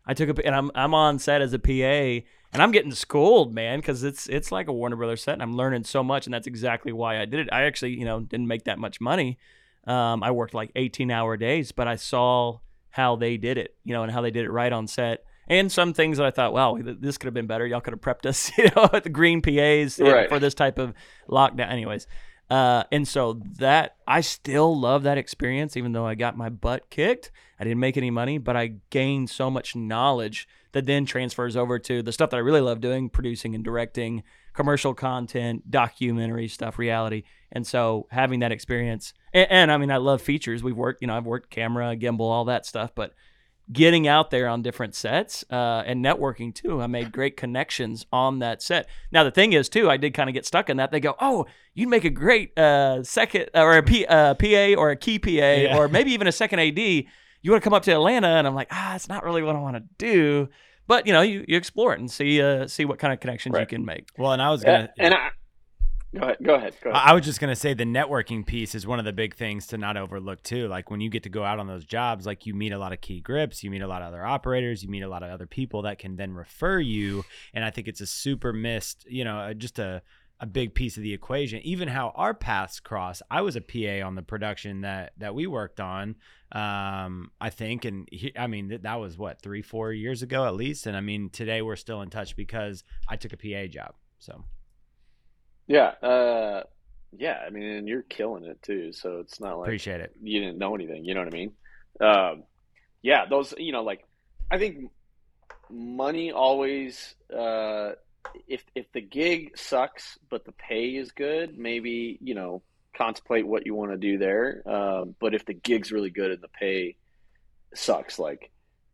I'm on set as a PA, and I'm getting schooled, man, because it's like a Warner Brothers set, and I'm learning so much, and that's exactly why I did it. I actually, you know, didn't make that much money. I worked like 18-hour days, but I saw how they did it, you know, and how they did it right on set, and some things that I thought, wow, this could have been better. Y'all could have prepped us, you know, at the green PAs right, for this type of lockdown. Anyways, and so that, I still love that experience, even though I got my butt kicked. I didn't make any money, but I gained so much knowledge that then transfers over to the stuff that I really love doing, producing and directing, commercial content, documentary stuff, reality. And so having that experience, and I mean, I love features. I've worked camera, gimbal, all that stuff, but getting out there on different sets and networking too. I made great connections on that set. Now, the thing is too, I did kind of get stuck in that. They go, oh, you'd make a great second or a PA or a key PA, yeah, or maybe even a second AD. You want to come up to Atlanta? And I'm like, it's not really what I want to do. But, you know, you explore it and see what kind of connections, right, you can make. Well, and I was going to... Go ahead. I was just going to say the networking piece is one of the big things to not overlook too. Like, when you get to go out on those jobs, like, you meet a lot of key grips, you meet a lot of other operators, you meet a lot of other people that can then refer you. And I think it's a super missed, you know, just a a big piece of the equation. Even how our paths cross. I was a PA on the production that we worked on, I think. And that was what, 3-4 years ago at least. And I mean, today we're still in touch because I took a PA job. So. Yeah. Yeah. I mean, and you're killing it too. So it's not like appreciate it. You didn't know anything. You know what I mean? Yeah. Those, I think money always, if the gig sucks but the pay is good, maybe contemplate what you want to do there, but if the gig's really good and the pay sucks,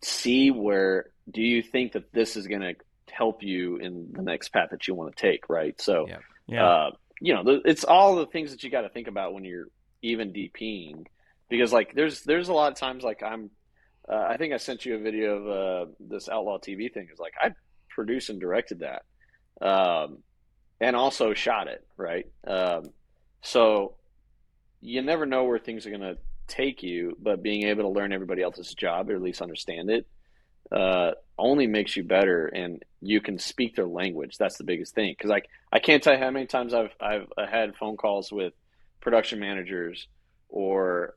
see where do you think that this is going to help you in the next path that you want to take, right? So yeah. It's all the things that you got to think about when you're even DPing, because there's a lot of times I'm I think I sent you a video of this Outlaw TV thing. It's I produced and directed that, and also shot it, right? So you never know where things are going to take you, but being able to learn everybody else's job, or at least understand it, only makes you better, and you can speak their language. That's the biggest thing, because I can't tell you how many times I've had phone calls with production managers or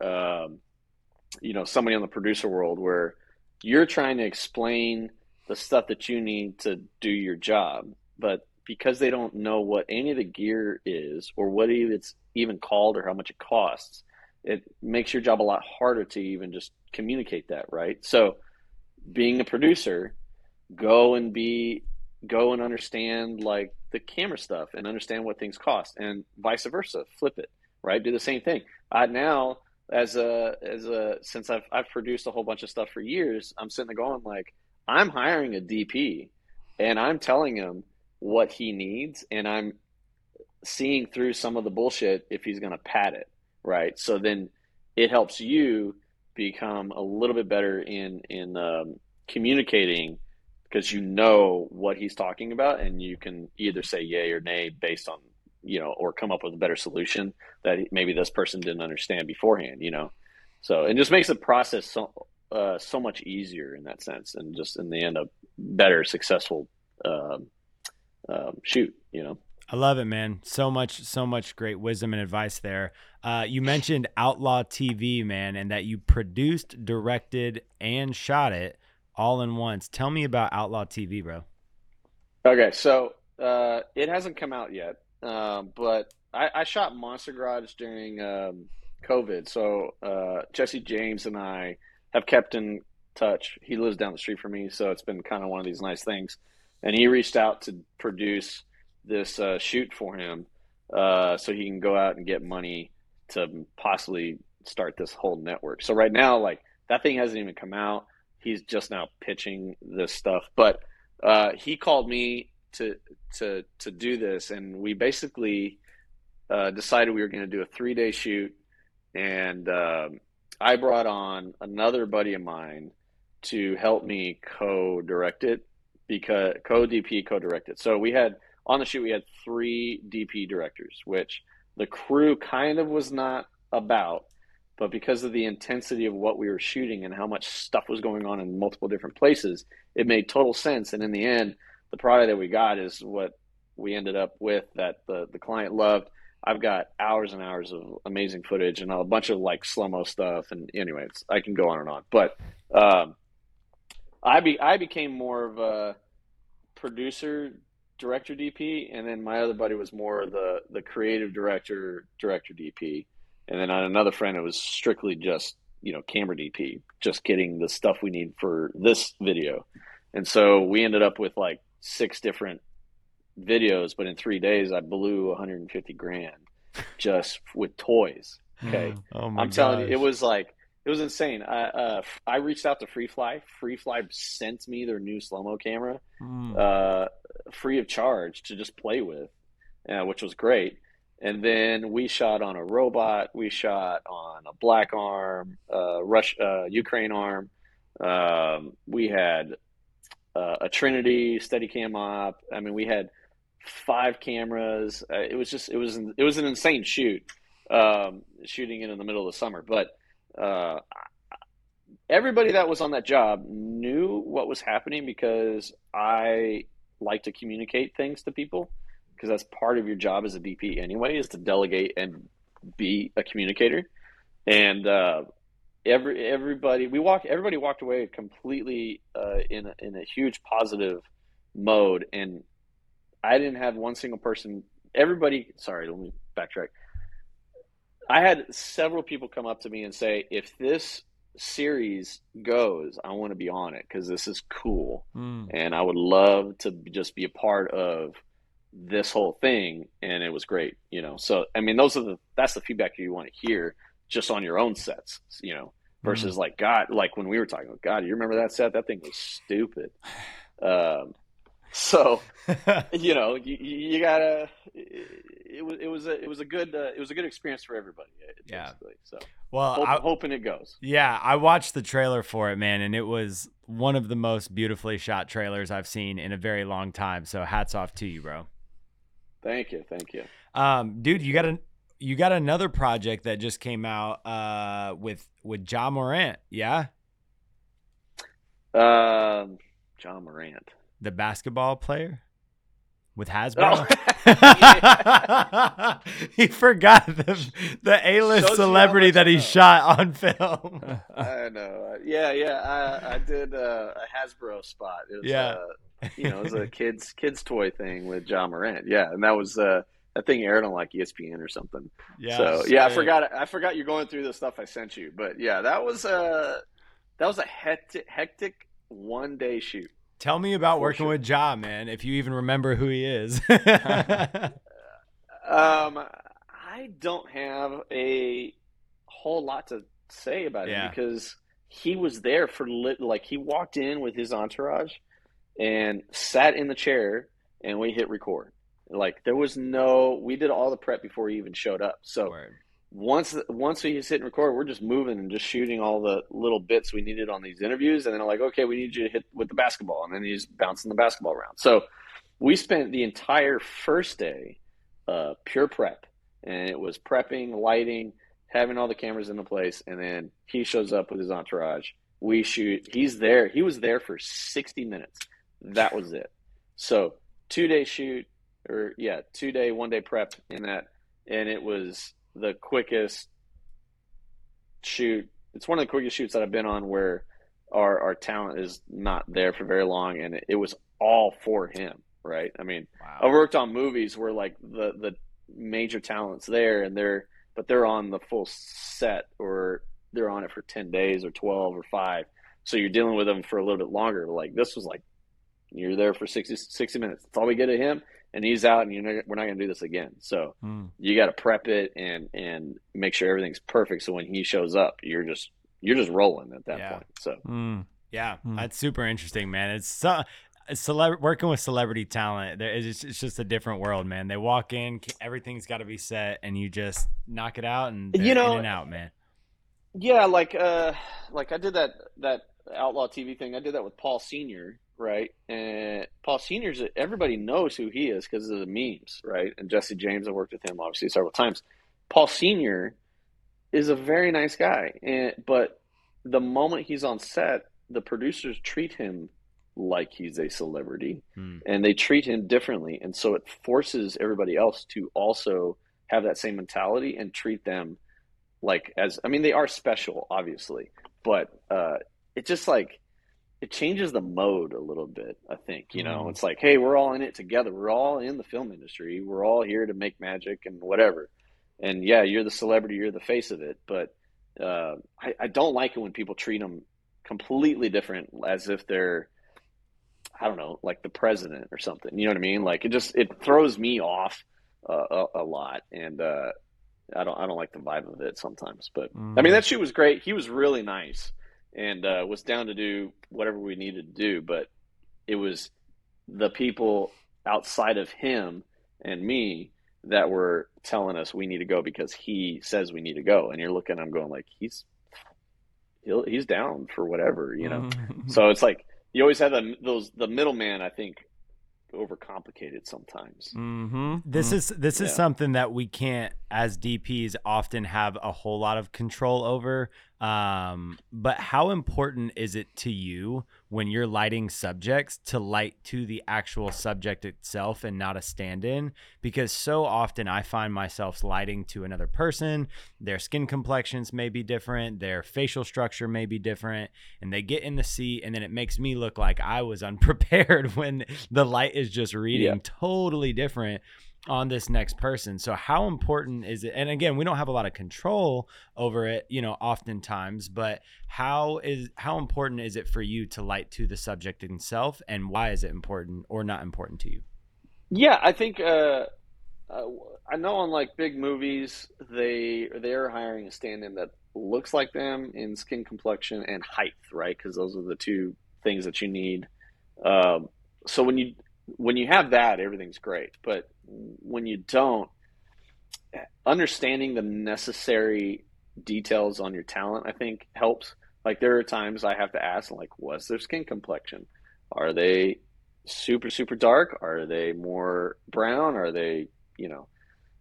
somebody on the producer world where you're trying to explain the stuff that you need to do your job, but because they don't know what any of the gear is or what it's even called or how much it costs, it makes your job a lot harder to even just communicate that, right? So being a producer, go and understand the camera stuff and understand what things cost, and vice versa, flip it, right? Do the same thing. Now since I've produced a whole bunch of stuff for years, I'm sitting there going I'm hiring a DP and I'm telling him what he needs, and I'm seeing through some of the bullshit if he's going to pad it, right? So then it helps you become a little bit better in communicating, because you know what he's talking about, and you can either say yay or nay based on, or come up with a better solution that maybe this person didn't understand beforehand, So it just makes the process so much easier in that sense, and just in the end a better successful shoot. I love it, man. So much great wisdom and advice there. You mentioned Outlaw TV, man, and that you produced, directed, and shot it all in once. Tell me about Outlaw TV, bro. Okay, so it hasn't come out yet, but I shot Monster Garage during COVID. So Jesse James and I have kept in touch. He lives down the street from me, so it's been kind of one of these nice things. And he reached out to produce this shoot for him, so he can go out and get money to possibly start this whole network. So right now, that thing hasn't even come out. He's just now pitching this stuff. But he called me to do this, and we basically decided we were going to do a 3-day shoot, and I brought on another buddy of mine to help me co-direct it, because co-DP, co-direct it. So we had on the shoot, we had 3 DP directors, which the crew kind of was not about, but because of the intensity of what we were shooting and how much stuff was going on in multiple different places, it made total sense. And in the end, the product that we got is what we ended up with, that the client loved. I've got hours and hours of amazing footage and a bunch of slow-mo stuff. And anyway, I can go on and on, but I became more of a producer, director, DP. And then my other buddy was more the creative director, director, DP. And then on another friend, it was strictly just, camera DP, just getting the stuff we need for this video. And so we ended up with 6 different videos, but in 3 days I blew $150,000 just with toys. Okay. Oh my gosh. Telling you, it was insane. I reached out to Free Fly sent me their new slow-mo camera, free of charge, to just play with, which was great. And then we shot on a robot, we shot on a black arm, Ukraine arm. We had a Trinity Steadicam op. I mean, we had 5 cameras. It was an insane shoot, shooting it in the middle of the summer. But everybody that was on that job knew what was happening, because I like to communicate things to people, because that's part of your job as a DP anyway, is to delegate and be a communicator. And everybody walked away completely in a huge positive mode. And I didn't have one single person. I had several people come up to me and say, if this series goes, I want to be on it because this is cool. And I would love to just be a part of this whole thing. And it was great, you know? So, I mean, that's the feedback you want to hear just on your own sets, you know, versus like, God, like when we were talking about, God, you remember that set? That thing was stupid. So, you know, you gotta, it was a good experience for everybody. Basically. So, well, I'm hoping it goes. Yeah. I watched the trailer for it, man. And it was one of the most beautifully shot trailers I've seen in a very long time. So hats off to you, bro. Thank you. Thank you. Dude, you got another project that just came out, with Ja Morant. Yeah. Ja Morant. The basketball player with Hasbro. Oh. He forgot the A-list celebrity that he shot on film. I know. Yeah. I did a Hasbro spot. It was, it was a kids toy thing with Ja Morant. Yeah, and that was that thing aired on like ESPN or something. Yeah. So yeah, same. I forgot you're going through the stuff I sent you, but yeah, that was a hectic 1-day shoot. Tell me about working with Ja, man, if you even remember who he is. I don't have a whole lot to say about him because he was there for he walked in with his entourage and sat in the chair and we hit record. Like there was we did all the prep before he even showed up. So once we hit record, we're just moving and just shooting all the little bits we needed on these interviews. And then they're like, okay, we need you to hit with the basketball. And then he's bouncing the basketball around. So we spent the entire first day pure prep. And it was prepping, lighting, having all the cameras into place. And then he shows up with his entourage. We shoot. He's there. He was there for 60 minutes. That was it. So 2-day shoot 1-day prep in that. And it was the quickest shoot. It's one of the quickest shoots that I've been on where our talent is not there for very long, and it was all for him, right? I mean, wow. I've worked on movies where like the major talent's there and they're on the full set or they're on it for 10 days or 12 or 5. So you're dealing with them for a little bit longer. Like this was like you're there for 60 minutes. That's all we get of him. And he's out, and we're not going to do this again. So you got to prep it and make sure everything's perfect. So when he shows up, you're just rolling at that point. So that's super interesting, man. It's working with celebrity talent. It's just a different world, man. They walk in, everything's got to be set, and you just knock it out and in and out, man. Yeah, like I did that Outlaw TV thing. I did that with Paul Sr. Right, and Paul Sr.'s everybody knows who he is because of the memes, right? And Jesse James, I worked with him obviously several times. Paul Sr. is a very nice guy, but the moment he's on set, the producers treat him like he's a celebrity, and they treat him differently, and so it forces everybody else to also have that same mentality and treat them like they are special, obviously, but it's just like. It changes the mode a little bit, I think, you know, it's like, hey, we're all in it together. We're all in the film industry. We're all here to make magic and whatever. And yeah, you're the celebrity, you're the face of it. But I don't like it when people treat them completely different as if they're, I don't know, like the president or something, you know what I mean? Like it throws me off a lot. And I don't like the vibe of it sometimes, but I mean, that shoot was great. He was really nice. And was down to do whatever we needed to do, but it was the people outside of him and me that were telling us we need to go because he says we need to go. And you're looking, I'm going like he's down for whatever, you know. So it's like you always have the middleman. I think overcomplicated sometimes. This is something that we can't as DPs often have a whole lot of control over. But how important is it to you when you're lighting subjects to light to the actual subject itself and not a stand-in, because so often I find myself lighting to another person. Their skin complexions may be different, their facial structure may be different, and they get in the seat, and then it makes me look like I was unprepared when the light is just reading totally different on this next person. So how important is it? And again, we don't have a lot of control over it, you know, oftentimes, but how important is it for you to light to the subject itself, and why is it important or not important to you? Yeah, I think, I know on like big movies, they're hiring a stand-in that looks like them in skin complexion and height, right? Cause those are the two things that you need. So when you have that, everything's great, but when you don't, understanding the necessary details on your talent, I think, helps. Like, there are times I have to ask, like, what's their skin complexion? Are they super, super dark? Are they more brown? Are they, you know,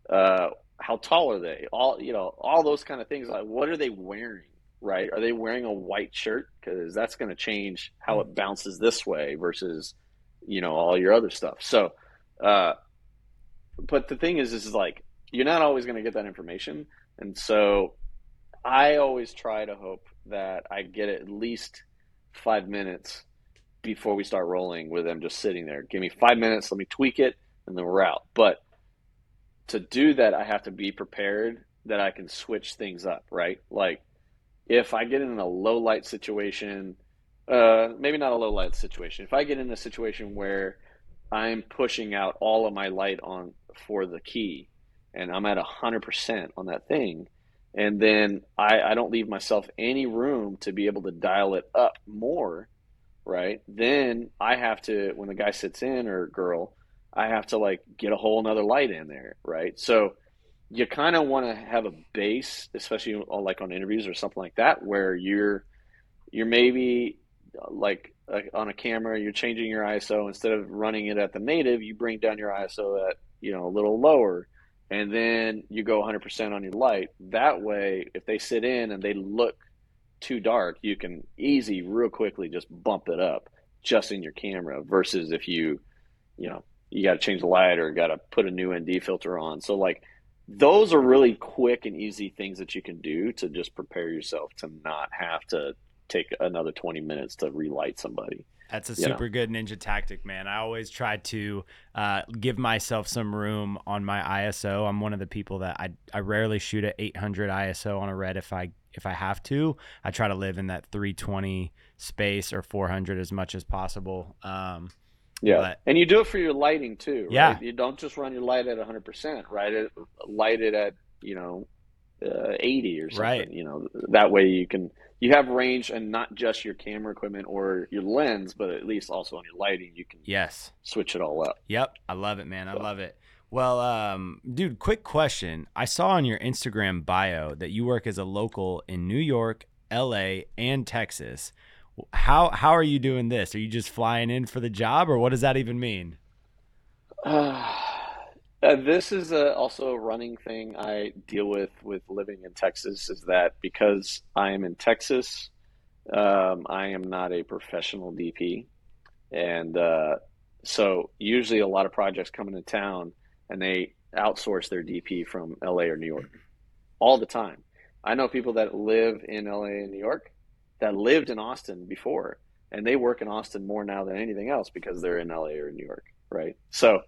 how tall are they? All, you know, all those kind of things. Like, what are they wearing, right? Are they wearing a white shirt? Because that's going to change how it bounces this way versus, you know, all your other stuff. So, but the thing is like, you're not always going to get that information. And so I always try to hope that I get at least 5 minutes before we start rolling with them just sitting there. Give me 5 minutes, let me tweak it, and then we're out. But to do that, I have to be prepared that I can switch things up, right? Like, if I get in a low light situation, maybe not a low light situation. If I get in a situation where I'm pushing out all of my light on for the key and I'm at 100% on that thing, and then I don't leave myself any room to be able to dial it up more, right? Then I have to, when the guy sits in, or girl, I have to like get a whole nother light in there, right? So you kind of want to have a base, especially like on interviews or something like that, where you're maybe like on a camera, you're changing your ISO. Instead of running it at the native, you bring down your ISO at, you know, a little lower, and then you go 100% on your light. That way, if they sit in and they look too dark, you can easy real quickly just bump it up just in your camera, versus if you know, you got to change the light or got to put a new ND filter on. So like, those are really quick and easy things that you can do to just prepare yourself to not have to take another 20 minutes to relight somebody. That's a super good ninja tactic, man. I always try to give myself some room on my ISO. I'm one of the people that I rarely shoot at 800 ISO on a red. If I have to, I try to live in that 320 space or 400 as much as possible. And you do it for your lighting too, right? Yeah. You don't just run your light at 100%, right? Light it at, you know, 80 or something, right? You know, that way you have range, and not just your camera equipment or your lens, but at least also on your lighting, you can switch it all up. Yep. I love it, man. I love it. Well, dude, quick question. I saw on your Instagram bio that you work as a local in New York, LA, and Texas. How are you doing this? Are you just flying in for the job, or what does that even mean? This is also a running thing I deal with living in Texas, is that because I am in Texas, I am not a professional DP. And so usually a lot of projects come into town and they outsource their DP from LA or New York all the time. I know people that live in LA and New York that lived in Austin before, and they work in Austin more now than anything else because they're in LA or New York, right? So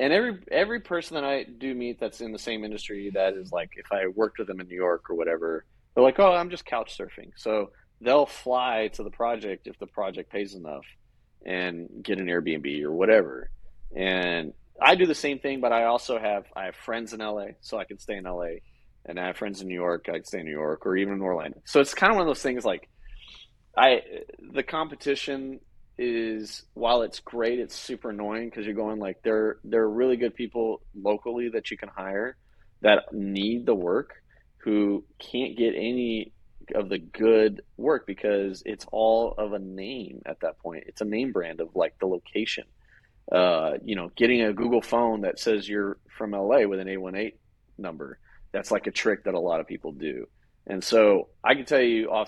and every person that I do meet that's in the same industry, that is like, if I worked with them in New York or whatever, they're like, oh, I'm just couch surfing. So they'll fly to the project if the project pays enough and get an Airbnb or whatever. And I do the same thing, but I have friends in LA, so I can stay in LA, and I have friends in New York, I can stay in New York, or even in Orlando. So it's kind of one of those things, like the competition is, while it's great, it's super annoying, because you're going like, there are really good people locally that you can hire that need the work, who can't get any of the good work because it's all of a name at that point. It's a name brand of like the location. You know, getting a Google phone that says you're from LA with an 818 number, that's like a trick that a lot of people do. And so I can tell you a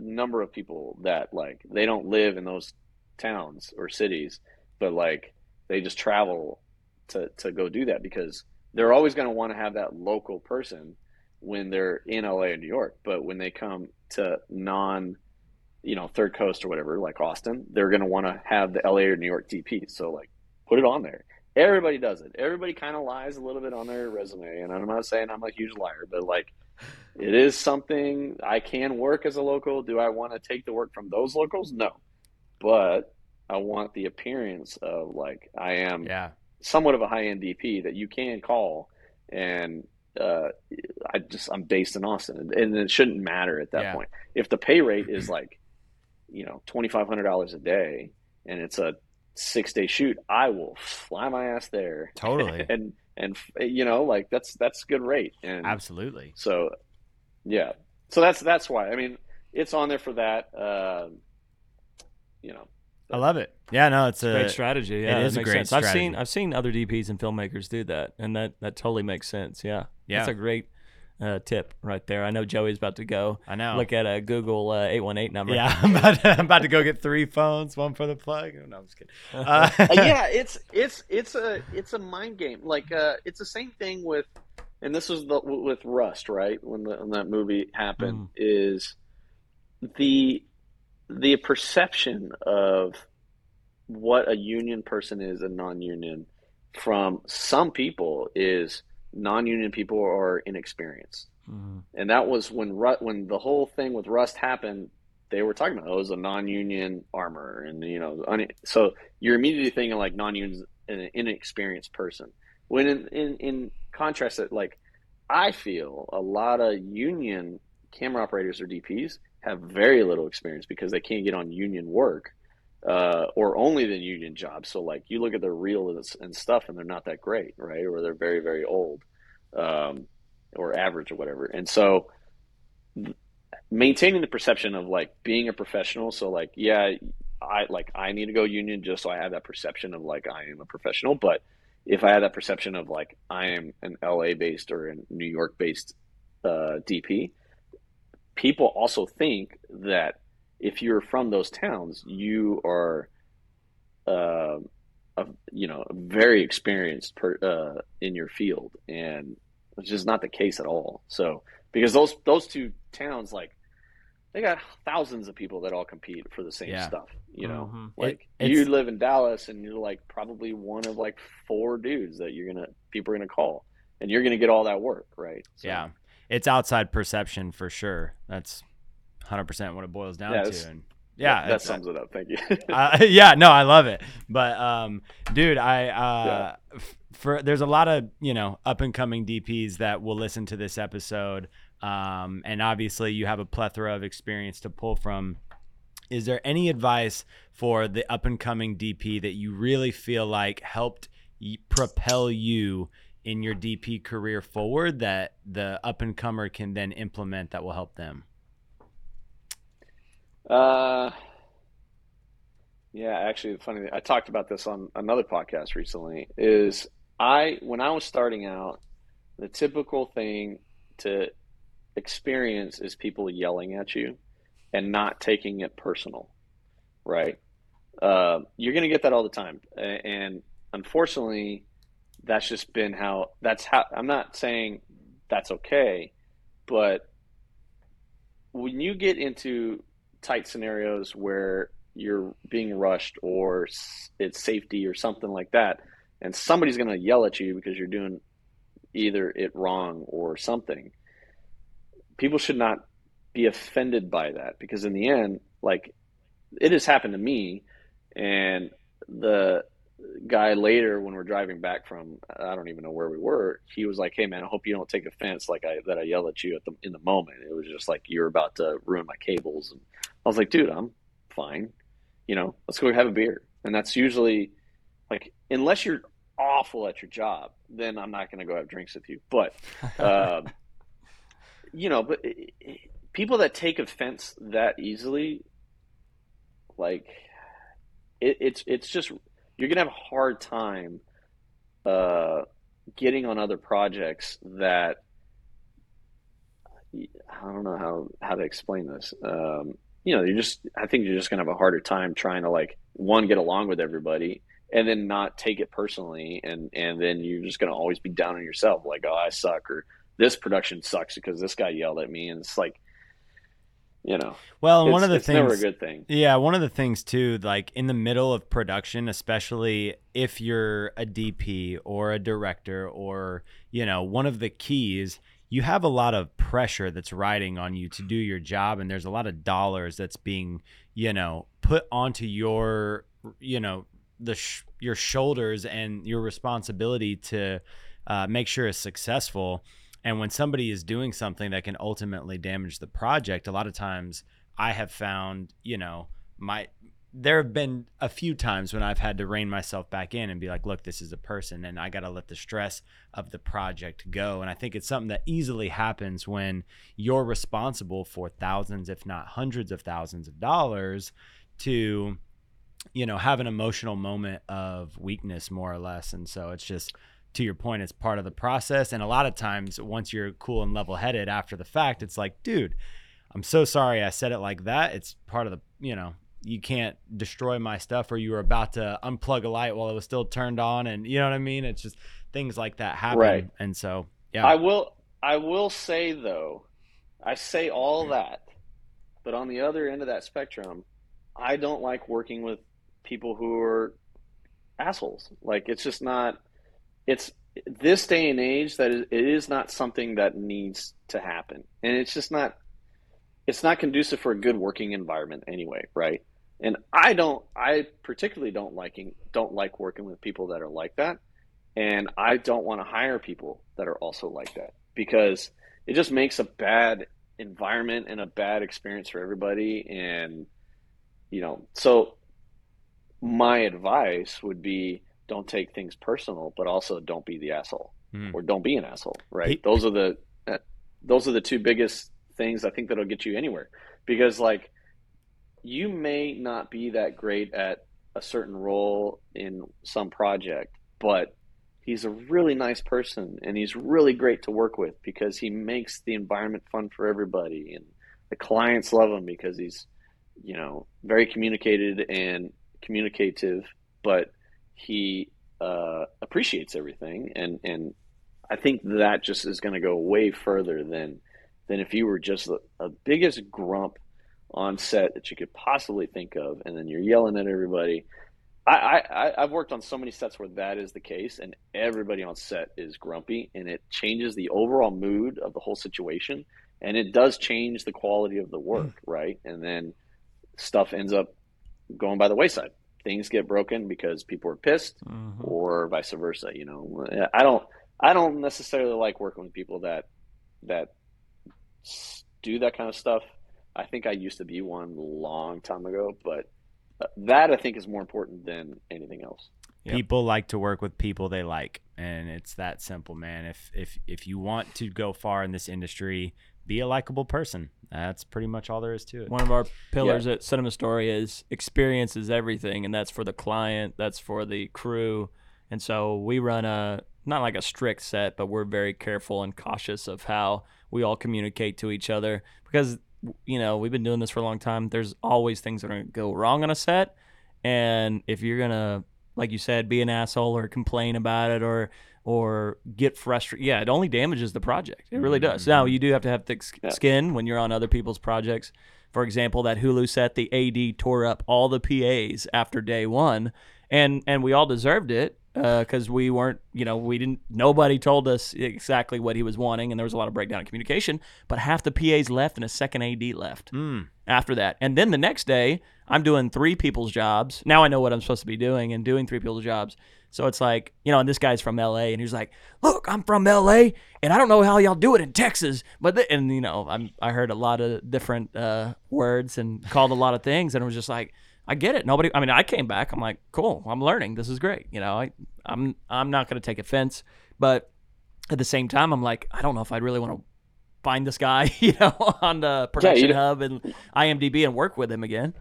number of people that, like, they don't live in those towns or cities, but, like, they just travel to go do that because they're always going to want to have that local person when they're in LA or New York. But when they come to third coast or whatever, like Austin, they're going to want to have the LA or New York DP. So, like, put it on there. Everybody does it. Everybody kind of lies a little bit on their resume. And I'm not saying I'm a huge liar, but, like, it is something I can work as a local. Do I want to take the work from those locals? No. But I want the appearance of, like, I am somewhat of a high-end DP that you can call. And I'm based in Austin. And it shouldn't matter at that point. If the pay rate is, like, $2,500 a day and it's a 6-day shoot, I will fly my ass there. Totally. And that's good rate. And absolutely. So, yeah. So that's why. I mean, it's on there for that. I love it. Yeah, no, it's a great strategy. Yeah, it is a great sense. Strategy. I've seen other DPs and filmmakers do that, and that totally makes sense. Yeah, yeah. That's a great tip right there. I know Joey's about to go. I know. Look at a Google 818 number. Yeah, I'm about to go get 3 phones, one for the plug. No, I'm just kidding. It's a mind game. Like it's the same thing with, and this was with Rust, right? When that movie happened, is the perception of what a union person is and non-union from some people is. Non-union people are inexperienced, and that was when the whole thing with Rust happened. They were talking about it was a non-union armor, and so you're immediately thinking like non-union, an inexperienced person. When in contrast, that like I feel a lot of union camera operators or DPs have very little experience because they can't get on union work or only the union job. So like you look at their reels and stuff and they're not that great, right? Or they're very, very old, or average or whatever. And so maintaining the perception of like being a professional. So like, yeah, I need to go union just so I have that perception of like, I am a professional. But if I had that perception of like, I am an LA based or a New York based, DP, people also think that if you're from those towns, you are, very experienced in your field, and which is not the case at all. So because those two towns, like they got thousands of people that all compete for the same stuff, you live in Dallas and you're like probably one of like 4 dudes that people are going to call and you're going to get all that work. Right. So, yeah. It's outside perception for sure. That's 100% what it boils down to. And that sums it up. Thank you. I love it. But dude, there's a lot of up and coming DPs that will listen to this episode, and obviously you have a plethora of experience to pull from. Is there any advice for the up and coming DP that you really feel like helped propel you in your DP career forward that the up and comer can then implement that will help them? Actually, the funny thing, I talked about this on another podcast recently, is when I was starting out, the typical thing to experience is people yelling at you and not taking it personal, right? You're going to get that all the time. And unfortunately, that's just been how I'm not saying that's okay, but when you get into tight scenarios where you're being rushed or it's safety or something like that, and somebody's going to yell at you because you're doing either it wrong or something, people should not be offended by that, because in the end, like, it has happened to me. And the guy later, when we're driving back from, I don't even know where we were, he was like, hey man, I hope you don't take offense that I yelled at you in the moment. It was just like, you're about to ruin my cables. And I was like, dude, I'm fine. Let's go have a beer. And that's usually like, unless you're awful at your job, then I'm not going to go have drinks with you. But, but people that take offense that easily, like it's just, you're going to have a hard time getting on other projects that I don't know how to explain this. You know, I think you're just gonna have a harder time trying to like one, get along with everybody, and then not take it personally, and then you're just gonna always be down on yourself, like, oh, I suck, or this production sucks because this guy yelled at me, and it's like, you know. Well, and it's never a good thing. Yeah, one of the things too, like in the middle of production, especially if you're a DP or a director or, you know, one of the keys, you have a lot of pressure that's riding on you to do your job, and there's a lot of dollars that's being, you know, put onto your, you know, your shoulders and your responsibility to make sure it's successful. And when somebody is doing something that can ultimately damage the project, a lot of times I have found, you know, there have been a few times when I've had to rein myself back in and be like, look, this is a person and I got to let the stress of the project go. And I think it's something that easily happens when you're responsible for thousands, if not hundreds of thousands of dollars, to, you know, have an emotional moment of weakness, more or less. And so it's just, to your point, it's part of the process. And a lot of times, once you're cool and level-headed after the fact, it's like, dude, I'm so sorry I said it like that. It's part of the, you know, you can't destroy my stuff, or you were about to unplug a light while it was still turned on. And you know what I mean? It's just things like that happen. Right. And so, yeah. I will say, though, I say all that, but on the other end of that spectrum, I don't like working with people who are assholes. Like, it's just not... It's this day and age that it is not something that needs to happen. And it's just not, it's not conducive for a good working environment anyway. Right. And I particularly don't like working with people that are like that. And I don't want to hire people that are also like that, because it just makes a bad environment and a bad experience for everybody. And, you know, so my advice would be, don't take things personal, but also don't be the asshole or don't be an asshole. Right. Those are the two biggest things I think that'll get you anywhere, because like you may not be that great at a certain role in some project, but he's a really nice person and he's really great to work with because he makes the environment fun for everybody. And the clients love him because he's, you know, very communicative, but he appreciates everything, and I think that just is going to go way further than if you were just the biggest grump on set that you could possibly think of, and then you're yelling at everybody. I've worked on so many sets where that is the case, and everybody on set is grumpy, and it changes the overall mood of the whole situation, and it does change the quality of the work, right? And then stuff ends up going by the wayside. Things get broken because people are pissed or vice versa. You know, I don't necessarily like working with people that do that kind of stuff. I think I used to be one a long time ago, but that I think is more important than anything else. Yep. People like to work with people they like, and it's that simple, man. If you want to go far in this industry, be a likable person. That's pretty much all there is to it. One of our pillars at Cinema Story is experience is everything, and that's for the client, that's for the crew. And so we run not like a strict set, but we're very careful and cautious of how we all communicate to each other, because, you know, we've been doing this for a long time. There's always things that are going to go wrong on a set, and if you're going to, like you said, be an asshole or complain about it or get frustrated. Yeah, it only damages the project. It really does. Now, you do have to have thick skin when you're on other people's projects. For example, that Hulu set, the AD tore up all the PAs after day one, and we all deserved it because we weren't, you know, nobody told us exactly what he was wanting, and there was a lot of breakdown in communication, but half the PAs left and a second AD left after that. And then the next day, I'm doing three people's jobs. Now I know what I'm supposed to be doing and doing three people's jobs. So it's like, you know, and this guy's from L.A., and he's like, look, I'm from L.A., and I don't know how y'all do it in Texas. And, you know, I heard a lot of different words and called a lot of things, and it was just like, I get it. I came back. I'm like, cool, I'm learning. This is great. You know, I'm not going to take offense. But at the same time, I'm like, I don't know if I really want to find this guy, you know, on the production hub and IMDb and work with him again.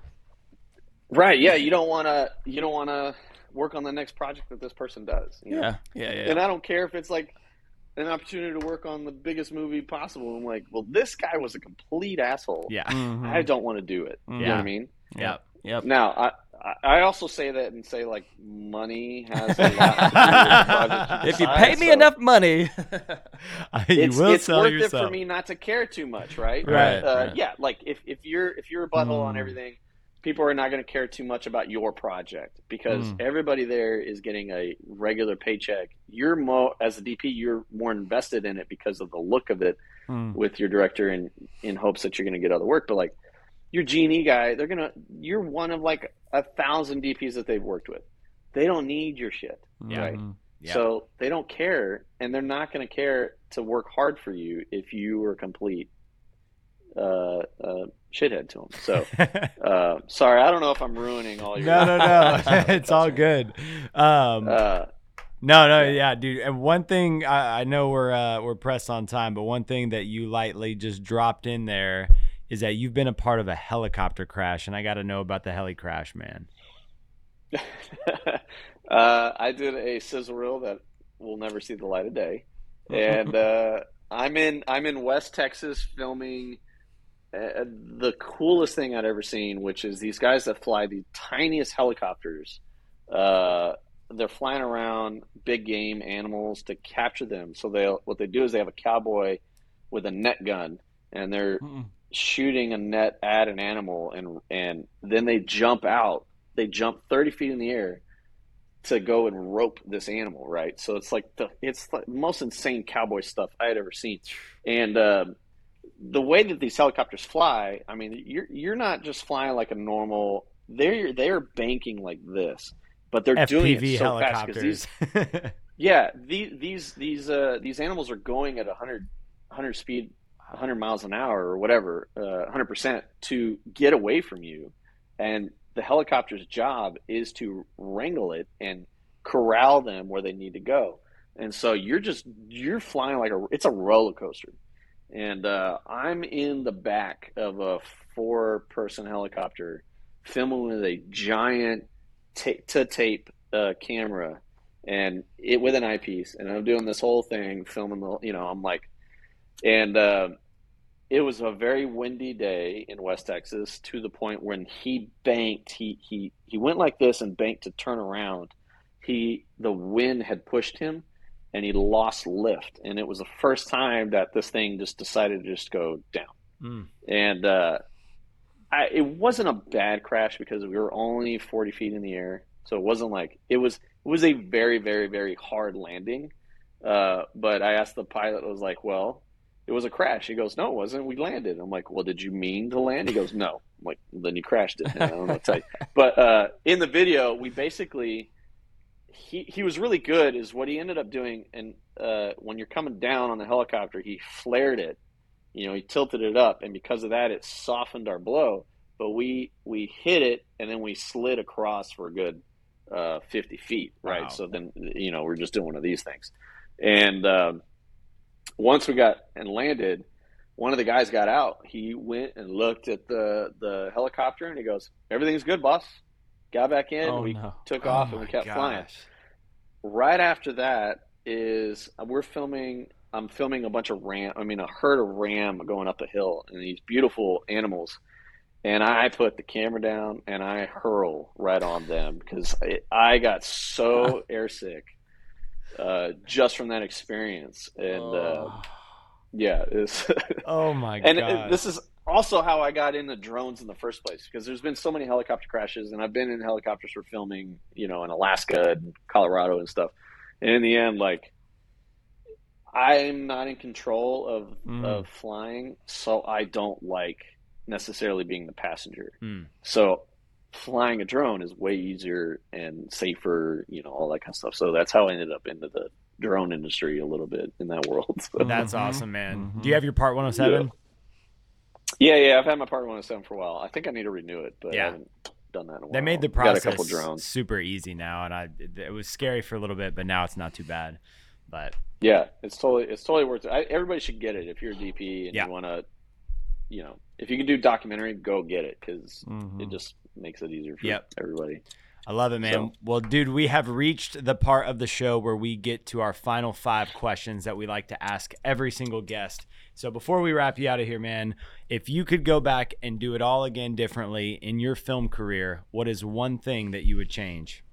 Right, yeah, you don't want to work on the next project that this person does. You know? Yeah. And I don't care if it's like, an opportunity to work on the biggest movie possible. I'm like, well, this guy was a complete asshole. Yeah. Mm-hmm. I don't want to do it. Yeah. You know what I mean? Yeah. Yep. Now, I also say that and say, like, money has a lot to do with if you pay me enough money, it's worth it for me not to care too much, right? Right. Right. Yeah, like if you're a butthole on everything, people are not going to care too much about your project because everybody there is getting a regular paycheck. You're as a DP, you're more invested in it because of the look of it with your director, and in hopes that you're going to get other work, but like. Your G&E guy, you're one of like 1,000 DPs that they've worked with. They don't need your shit, right? Yeah. So they don't care, and they're not going to care to work hard for you if you are a complete shithead to them. So sorry, I don't know if I'm ruining all your. No, it's all good. No, dude. And one thing I know we're pressed on time, but one thing that you lightly just dropped in there. Is that you've been a part of a helicopter crash, and I got to know about the heli crash, man. I did a sizzle reel that will never see the light of day, and I'm in West Texas filming the coolest thing I'd ever seen, which is these guys that fly the tiniest helicopters. They're flying around big game animals to capture them. So what they do is they have a cowboy with a net gun, and they're shooting a net at an animal, and then they jump out. They jump 30 feet in the air to go and rope this animal, right? So it's like the most insane cowboy stuff I had ever seen. And the way that these helicopters fly, I mean, you're not just flying like a normal. They're banking like this, but they're FPV doing it so helicopters. Fast because these these animals are going at 100 speed. 100 miles an hour or whatever, 100% to get away from you. And the helicopter's job is to wrangle it and corral them where they need to go. And so you're flying like it's a roller coaster. And I'm in the back of a 4-person helicopter filming with a giant tape camera and it with an eyepiece. And I'm doing this whole thing filming I'm like, and it was a very windy day in West Texas to the point when he banked. He went like this and banked to turn around. The wind had pushed him, and he lost lift. And it was the first time that this thing just decided to just go down. Mm. And it wasn't a bad crash because we were only 40 feet in the air. So it wasn't like – it was a very, very, very hard landing. But I asked the pilot, I was like, well – it was a crash. He goes, no, it wasn't. We landed. I'm like, well, did you mean to land? He goes, no. I'm like, well, then you crashed it. I don't know what to tell you. But in the video, we basically – he was really good is what he ended up doing. And when you're coming down on the helicopter, he flared it. You know, he tilted it up. And because of that, it softened our blow. But we hit it, and then we slid across for a good 50 feet, right? Wow. So then, you know, we're just doing one of these things. And once we got and landed, one of the guys got out. He went and looked at the helicopter, and he goes, everything's good, boss. Got back in. Oh, took off, and we kept flying. Right after that is I'm filming a bunch of a herd of ram going up a hill, and these beautiful animals. And I put the camera down, and I hurl right on them because I got so airsick. Just from that experience, and yeah, it's oh my god! And this is also how I got into drones in the first place, because there's been so many helicopter crashes, and I've been in helicopters for filming, you know, in Alaska and Colorado and stuff. And in the end, like, I'm not in control of flying, so I don't like necessarily being the passenger. Mm. So flying a drone is way easier and safer, you know, all that kind of stuff. So that's how I ended up into the drone industry a little bit in that world. So. That's awesome, man. Mm-hmm. Do you have your Part 107? Yeah. I've had my Part 107 for a while. I think I need to renew it, but I haven't done that in a while. They made the process got a couple drones. Super easy now, and it was scary for a little bit, but now it's not too bad. But yeah, it's totally worth it. Everybody should get it if you're a DP and you want to, you know, if you can do documentary, go get it because it just makes it easier for everybody. I love it, man. So, well, dude, we have reached the part of the show where we get to our final five questions that we like to ask every single guest. So before we wrap you out of here, man, if you could go back and do it all again differently in your film career, what is one thing that you would change?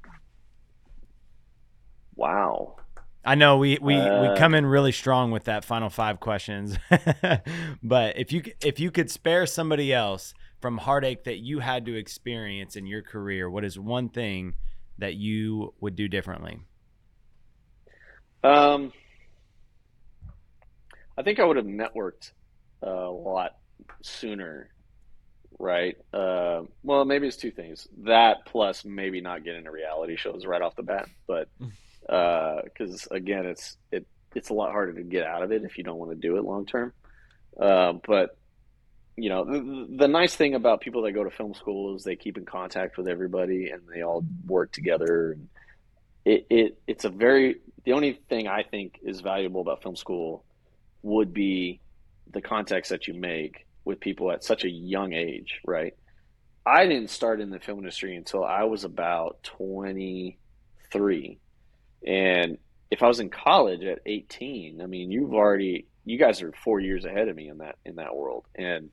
Wow. I know we come in really strong with that final five questions, but if you could spare somebody else from heartache that you had to experience in your career, what is one thing that you would do differently? I think I would have networked a lot sooner, right? Well, maybe it's two things. That plus maybe not get into reality shows right off the bat, but. Because again, it's a lot harder to get out of it if you don't want to do it long term. But you know, the nice thing about people that go to film school is they keep in contact with everybody and they all work together. And the only thing I think is valuable about film school would be the contacts that you make with people at such a young age, right? I didn't start in the film industry until I was about 23. And if I was in college at 18, I mean, you guys are 4 years ahead of me in that world. And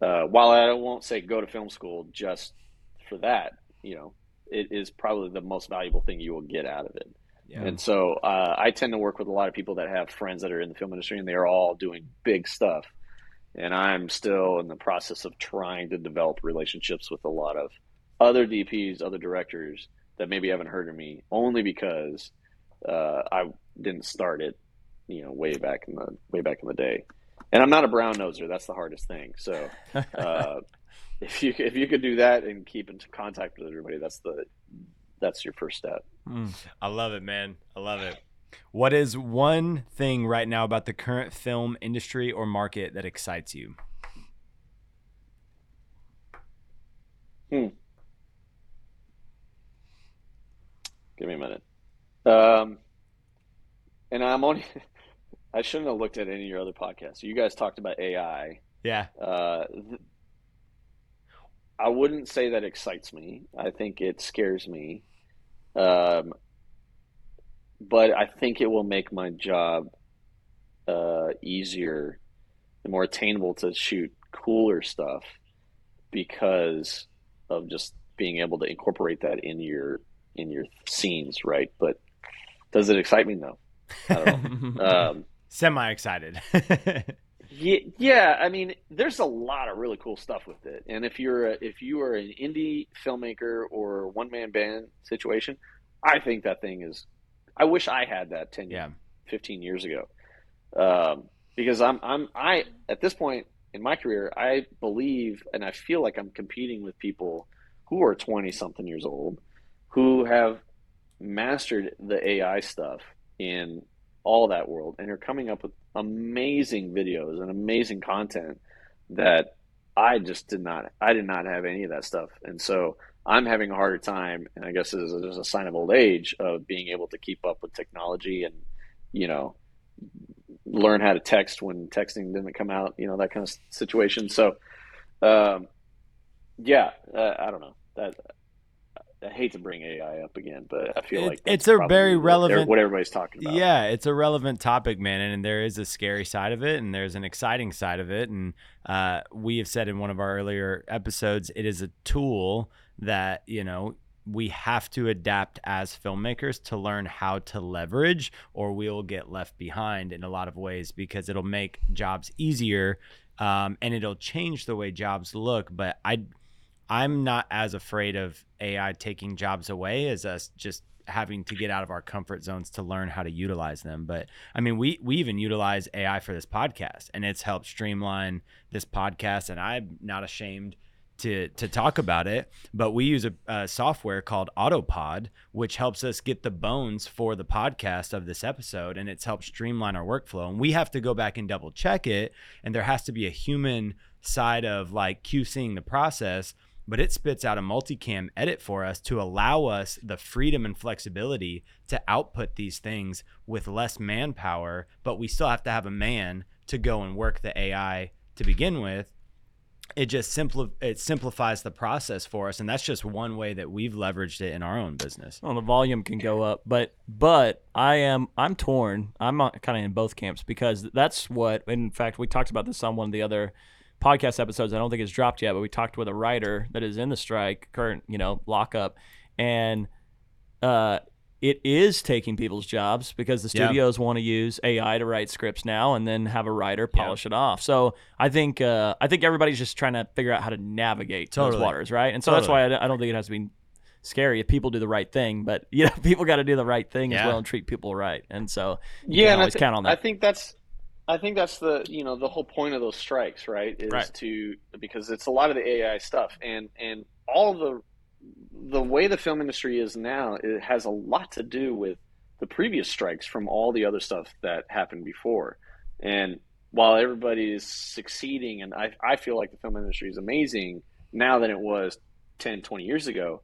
while I won't say go to film school just for that, you know, it is probably the most valuable thing you will get out of it. Yeah. And so I tend to work with a lot of people that have friends that are in the film industry, and they are all doing big stuff. And I'm still in the process of trying to develop relationships with a lot of other DPs, other directors, that maybe haven't heard of me only because I didn't start it, you know, way back in the day. And I'm not a brown noser. That's the hardest thing. So if you could do that and keep in contact with everybody, that's your first step. I love it, man. I love it. What is one thing right now about the current film industry or market that excites you? Give me a minute. And I'm only, I shouldn't have looked at any of your other podcasts. You guys talked about AI. Yeah. I wouldn't say that excites me. I think it scares me. But I think it will make my job easier and more attainable to shoot cooler stuff because of just being able to incorporate that in your scenes, right? But does it excite me? No, I don't know. Semi-excited. yeah, I mean, there's a lot of really cool stuff with it. And if you are an indie filmmaker or one-man band situation, I think that thing is, I wish I had that 15 years ago. Because I at this point in my career, I believe and I feel like I'm competing with people who are 20-something years old, who have mastered the AI stuff in all that world and are coming up with amazing videos and amazing content that I did not have any of that stuff. And so I'm having a harder time, and I guess this is just a sign of old age, of being able to keep up with technology and, you know, learn how to text when texting didn't come out, you know, that kind of situation. So, I don't know. I hate to bring AI up again, but I feel like it's a very relevant, what everybody's talking about. Yeah, it's a relevant topic, man. And there is a scary side of it, and there's an exciting side of it. And we have said in one of our earlier episodes, it is a tool that, you know, we have to adapt as filmmakers to learn how to leverage, or we'll get left behind in a lot of ways, because it'll make jobs easier and it'll change the way jobs look. But I'm not as afraid of AI taking jobs away as us just having to get out of our comfort zones to learn how to utilize them. But I mean, we even utilize AI for this podcast, and it's helped streamline this podcast. And I'm not ashamed to talk about it, but we use a software called Autopod, which helps us get the bones for the podcast of this episode. And it's helped streamline our workflow, and we have to go back and double check it. And there has to be a human side of like QCing the process, but it spits out a multicam edit for us to allow us the freedom and flexibility to output these things with less manpower, but we still have to have a man to go and work the AI to begin with. it just simplifies the process for us. And that's just one way that we've leveraged it in our own business. Well, the volume can go up, but I'm torn. I'm kind of in both camps, because that's what, in fact, we talked about this on one of the other podcast episodes. I don't think it's dropped yet, but we talked with a writer that is in the strike, current, lockup, and it is taking people's jobs, because the studios want to use AI to write scripts now and then have a writer polish it off. So I think everybody's just trying to figure out how to navigate those waters, right? And so that's why I don't think it has to be scary if people do the right thing, but people got to do the right thing as well and treat people right. And so you can't always count on that. I think that's the the whole point of those strikes, right? Because it's a lot of the AI stuff and all the way the film industry is now, it has a lot to do with the previous strikes from all the other stuff that happened before. And while everybody is succeeding, and I feel like the film industry is amazing now than it was 10, 20 years ago,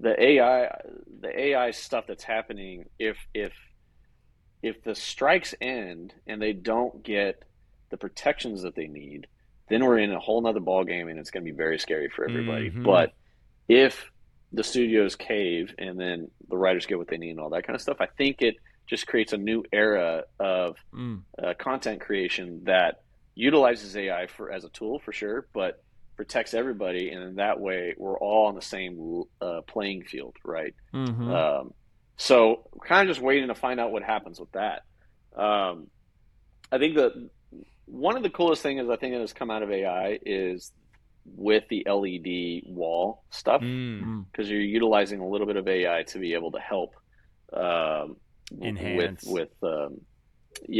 the AI stuff that's happening, if the strikes end and they don't get the protections that they need, then we're in a whole nother ballgame, and it's going to be very scary for everybody. Mm-hmm. But if the studios cave and then the writers get what they need and all that kind of stuff, I think it just creates a new era of content creation that utilizes AI as a tool for sure, but protects everybody. And in that way, we're all on the same playing field, right? Mm-hmm. So kind of just waiting to find out what happens with that. I think that one of the coolest things I think that has come out of AI is with the LED wall stuff, because you're utilizing a little bit of AI to be able to help enhance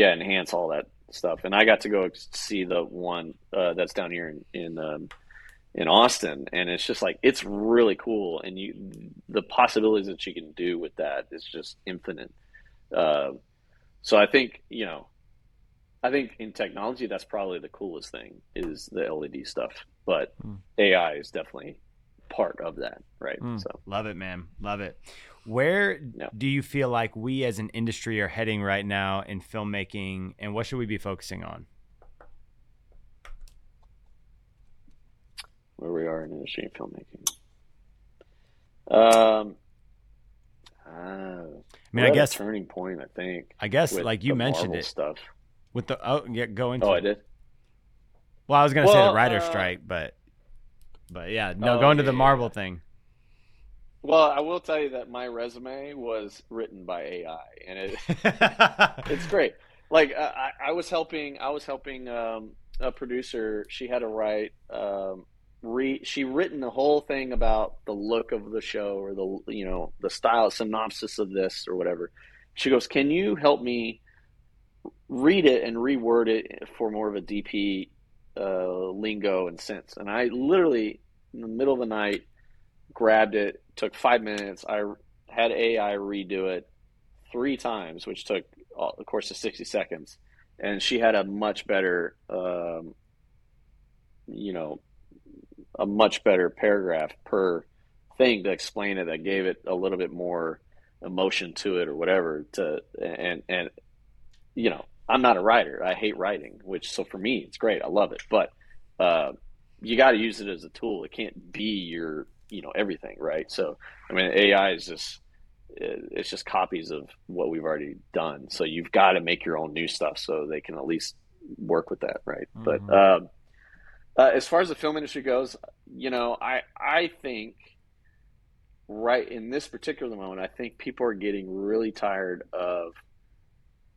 enhance all that stuff. And I got to go see the one that's down here in Austin, and it's just like, it's really cool, and the possibilities that you can do with that is just infinite. So I think in technology, that's probably the coolest thing is the LED stuff, but AI is definitely part of that, right? So love it, man. Love it. Where do you feel like we as an industry are heading right now in filmmaking, and what should we be focusing on? Where we are in industry and filmmaking. I guess a turning point, I think. I guess like you mentioned Marvel stuff. With the I did. Well, I was gonna say the writer strike, but yeah, no, going to the Marvel thing. Well, I will tell you that my resume was written by AI, and it's great. Like I was helping a producer. She had to write. She written the whole thing about the look of the show, or the the style synopsis of this or whatever. She goes, "Can you help me read it and reword it for more of a DP lingo and sense?" And I literally, in the middle of the night, grabbed it, took 5 minutes. I had AI redo it 3 times, which took the course of 60 seconds. And she had a much better paragraph per thing to explain it. That gave it a little bit more emotion to it or whatever I'm not a writer. I hate writing, so for me, it's great. I love it. But you got to use it as a tool. It can't be your, everything, right? So, AI is just, it's just copies of what we've already done. So you've got to make your own new stuff so they can at least work with that, right? Mm-hmm. But as far as the film industry goes, I think right in this particular moment, I think people are getting really tired of,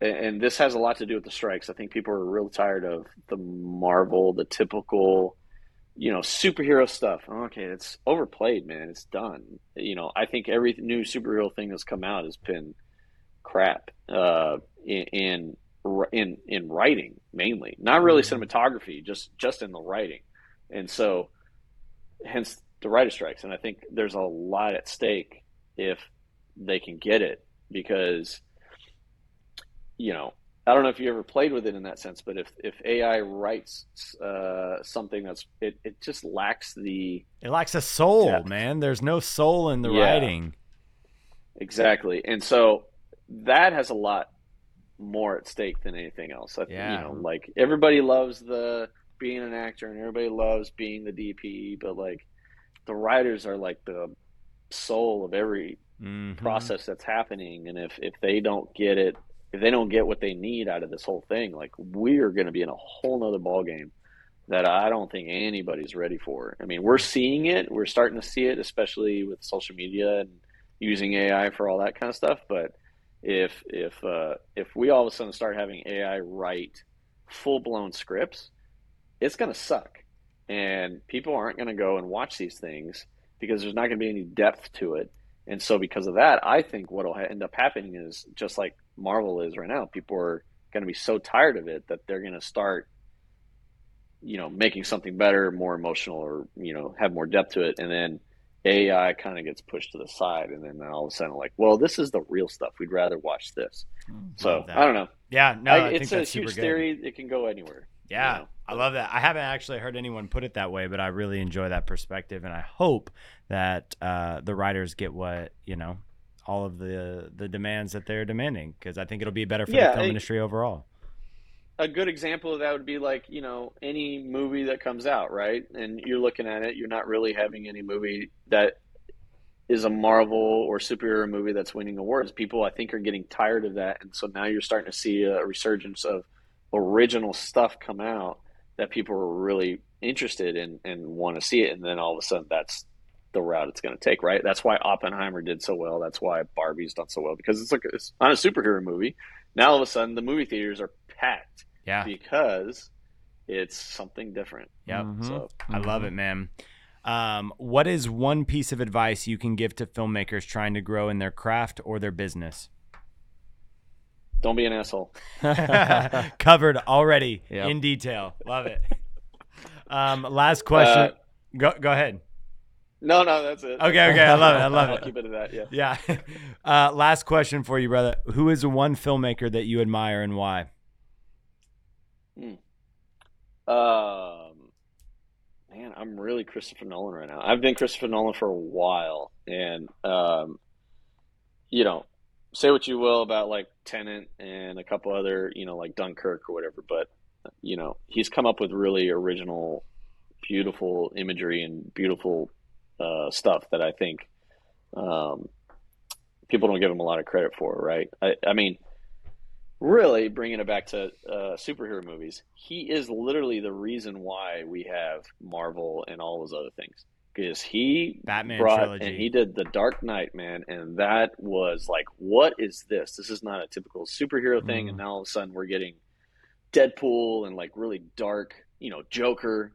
and this has a lot to do with the strikes, I think people are real tired of the Marvel, the typical, superhero stuff. Okay, it's overplayed, man. It's done. I think every new superhero thing that's come out has been crap in writing mainly, not really cinematography, just in the writing, and so hence the writer strikes. And I think there's a lot at stake if they can get it, because. I don't know if you ever played with it in that sense, but if AI writes something that's it just lacks it lacks a soul, depth. Man. There's no soul in the writing. Exactly, and so that has a lot more at stake than anything else. Everybody loves the being an actor, and everybody loves being the DP, but like the writers are like the soul of every process that's happening. And if they don't get it, if they don't get what they need out of this whole thing, like we're going to be in a whole nother ball game that I don't think anybody's ready for. I mean, we're seeing it. We're starting to see it, especially with social media and using AI for all that kind of stuff. But if we all of a sudden start having AI write full blown scripts, it's going to suck. And people aren't going to go and watch these things because there's not going to be any depth to it. And so because of that, I think what will end up happening is just like Marvel is right now. People are going to be so tired of it that they're going to start, you know, making something better, more emotional, or, you know, have more depth to it. And then AI kind of gets pushed to the side. And then all of a sudden, like, well, this is the real stuff. We'd rather watch this. So I don't know. Yeah, no, I think that's super good. It's a huge theory. It can go anywhere. Yeah, you know? I love that. I haven't actually heard anyone put it that way, but I really enjoy that perspective, and I hope that the writers get what, you know, all of the demands that they're demanding, because I think it'll be better for the film industry overall. A good example of that would be like, you know, any movie that comes out, right? And you're looking at it, you're not really having any movie that is a Marvel or superhero movie that's winning awards. People, I think, are getting tired of that, and so now you're starting to see a resurgence of original stuff come out that people are really interested in and want to see it. And then all of a sudden that's the route it's going to take, right? That's why Oppenheimer did so well. That's why Barbie's done so well, because it's like, it's not a superhero movie. Now all of a sudden the movie theaters are packed because it's something different. So I love it, man. What is one piece of advice you can give to filmmakers trying to grow in their craft or their business? Don't be an asshole. Covered already in detail. Love it. Last question. Go ahead. No, that's it. Okay. I love it. I'll keep it to that. Yeah. Last question for you, brother. Who is one filmmaker that you admire and why? Man, I'm really Christopher Nolan right now. I've been Christopher Nolan for a while, and you know, say what you will about like Tenet and a couple other, you know, like Dunkirk or whatever, but you know, he's come up with really original, beautiful imagery and beautiful stuff that I think people don't give him a lot of credit for, right? I mean, really bringing it back to superhero movies, he is literally the reason why we have Marvel and all those other things. Is he Batman brought trilogy. And he did The Dark Knight, man, and that was like, what is this? This is not a typical superhero thing, and now all of a sudden we're getting Deadpool and like really dark, you know, Joker,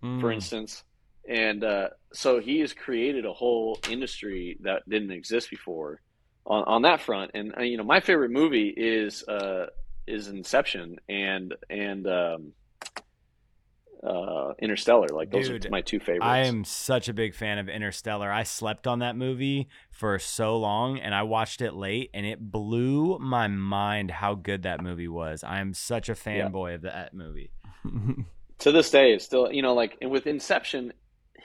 for instance. And so he has created a whole industry that didn't exist before on that front. And you know, my favorite movie is Inception and Interstellar. Like, those are my two favorites. I am such a big fan of Interstellar. I slept on that movie for so long, and I watched it late, and it blew my mind how good that movie was. I am such a fanboy of that movie. To this day, it's still, you know, like, and with Inception,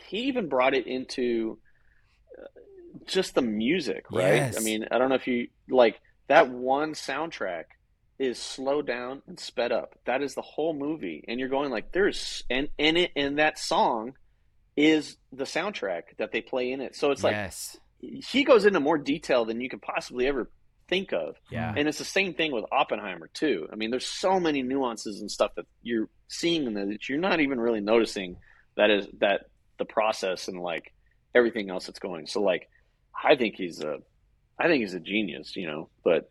he even brought it into just the music, right? Yes. I mean, I don't know if you, like, that one soundtrack is slowed down and sped up. That is the whole movie. And you're going like, there's, and that song is the soundtrack that they play in it. So it's like, he goes into more detail than you could possibly ever think of. Yeah. And it's the same thing with Oppenheimer too. I mean, there's so many nuances and stuff that you're seeing in that you're not even really noticing that the process and like everything else that's going. So like, I think he's a genius, you know, but,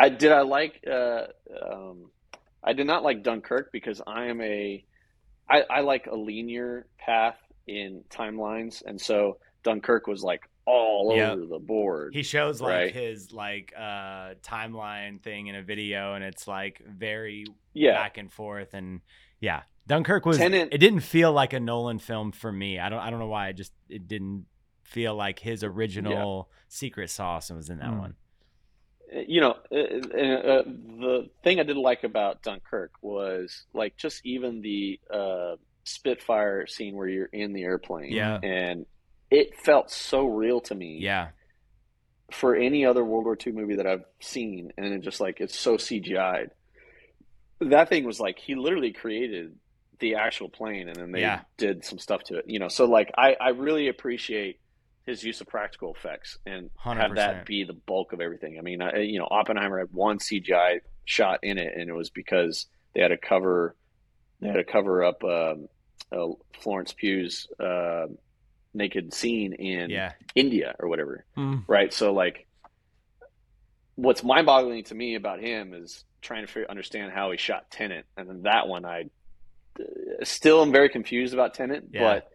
I did not like Dunkirk because I like a linear path in timelines, and so Dunkirk was like all over the board. He shows like his like timeline thing in a video, and it's like very back and forth, and Dunkirk was. Tenet, it didn't feel like a Nolan film for me. I don't know why. It didn't feel like his original secret sauce was in that one. You know, the thing I did like about Dunkirk was like just even the Spitfire scene where you're in the airplane, and it felt so real to me. Yeah. For any other World War II movie that I've seen, and it just like it's so CGI'd. that thing was like, he literally created the actual plane and then they did some stuff to it, you know? So like, I really appreciate his use of practical effects and 100%. Have that be the bulk of everything. I mean, Oppenheimer had one CGI shot in it, and it was because they had to cover, up Florence Pugh's naked scene in India or whatever. Right. So like, what's mind boggling to me about him is trying to understand how he shot Tenet. And then that one, I still am very confused about Tenet, but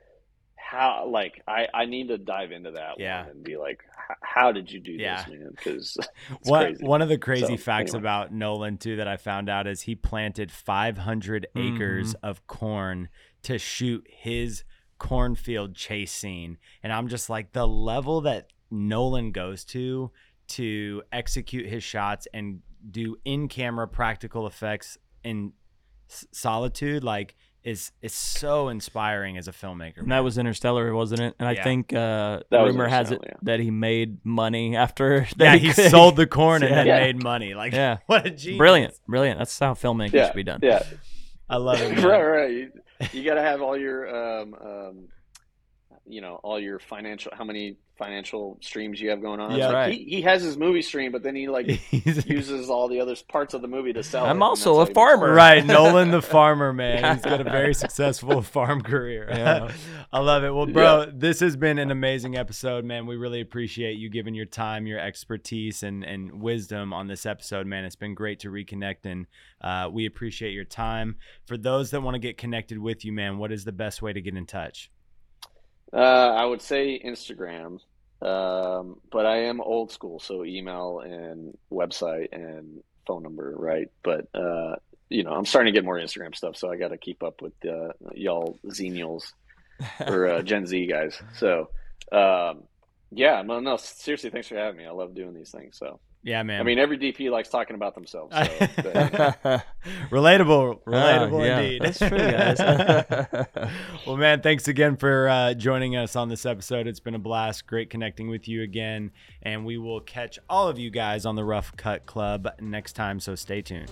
how, like, I need to dive into that one and be like, how did you do this, man? Because one of the crazy facts about Nolan too, that I found out is he planted 500 acres of corn to shoot his cornfield chase scene. And I'm just like, the level that Nolan goes to execute his shots and do in-camera practical effects in solitude, like, is so inspiring as a filmmaker. And that was Interstellar, wasn't it? And I think the rumor has it that he made money after that. Yeah, he sold the corn and then made money. Like, what a genius. Brilliant. That's how filmmaking should be done. Yeah, I love it. Right. You got to have all your, all your financial, how many financial streams you have going on. Yeah, like he has his movie stream, but then he like uses all the other parts of the movie to sell. I'm also a farmer. Right. Nolan the farmer, man. He's got a very successful farm career. Yeah. I love it. Well, bro, this has been an amazing episode, man. We really appreciate you giving your time, your expertise, and wisdom on this episode, man. It's been great to reconnect, and we appreciate your time. For those that want to get connected with you, man, what is the best way to get in touch? I would say Instagram, but I am old school, so email and website and phone number, right? But I'm starting to get more Instagram stuff, so I got to keep up with y'all Xenials or Gen Z guys. So, seriously, thanks for having me. I love doing these things. So, yeah, man. I mean, every DP likes talking about themselves. So, Relatable indeed. That's true, guys. Well, man, thanks again for joining us on this episode. It's been a blast. Great connecting with you again. And we will catch all of you guys on the Rough Cut Club next time, so stay tuned.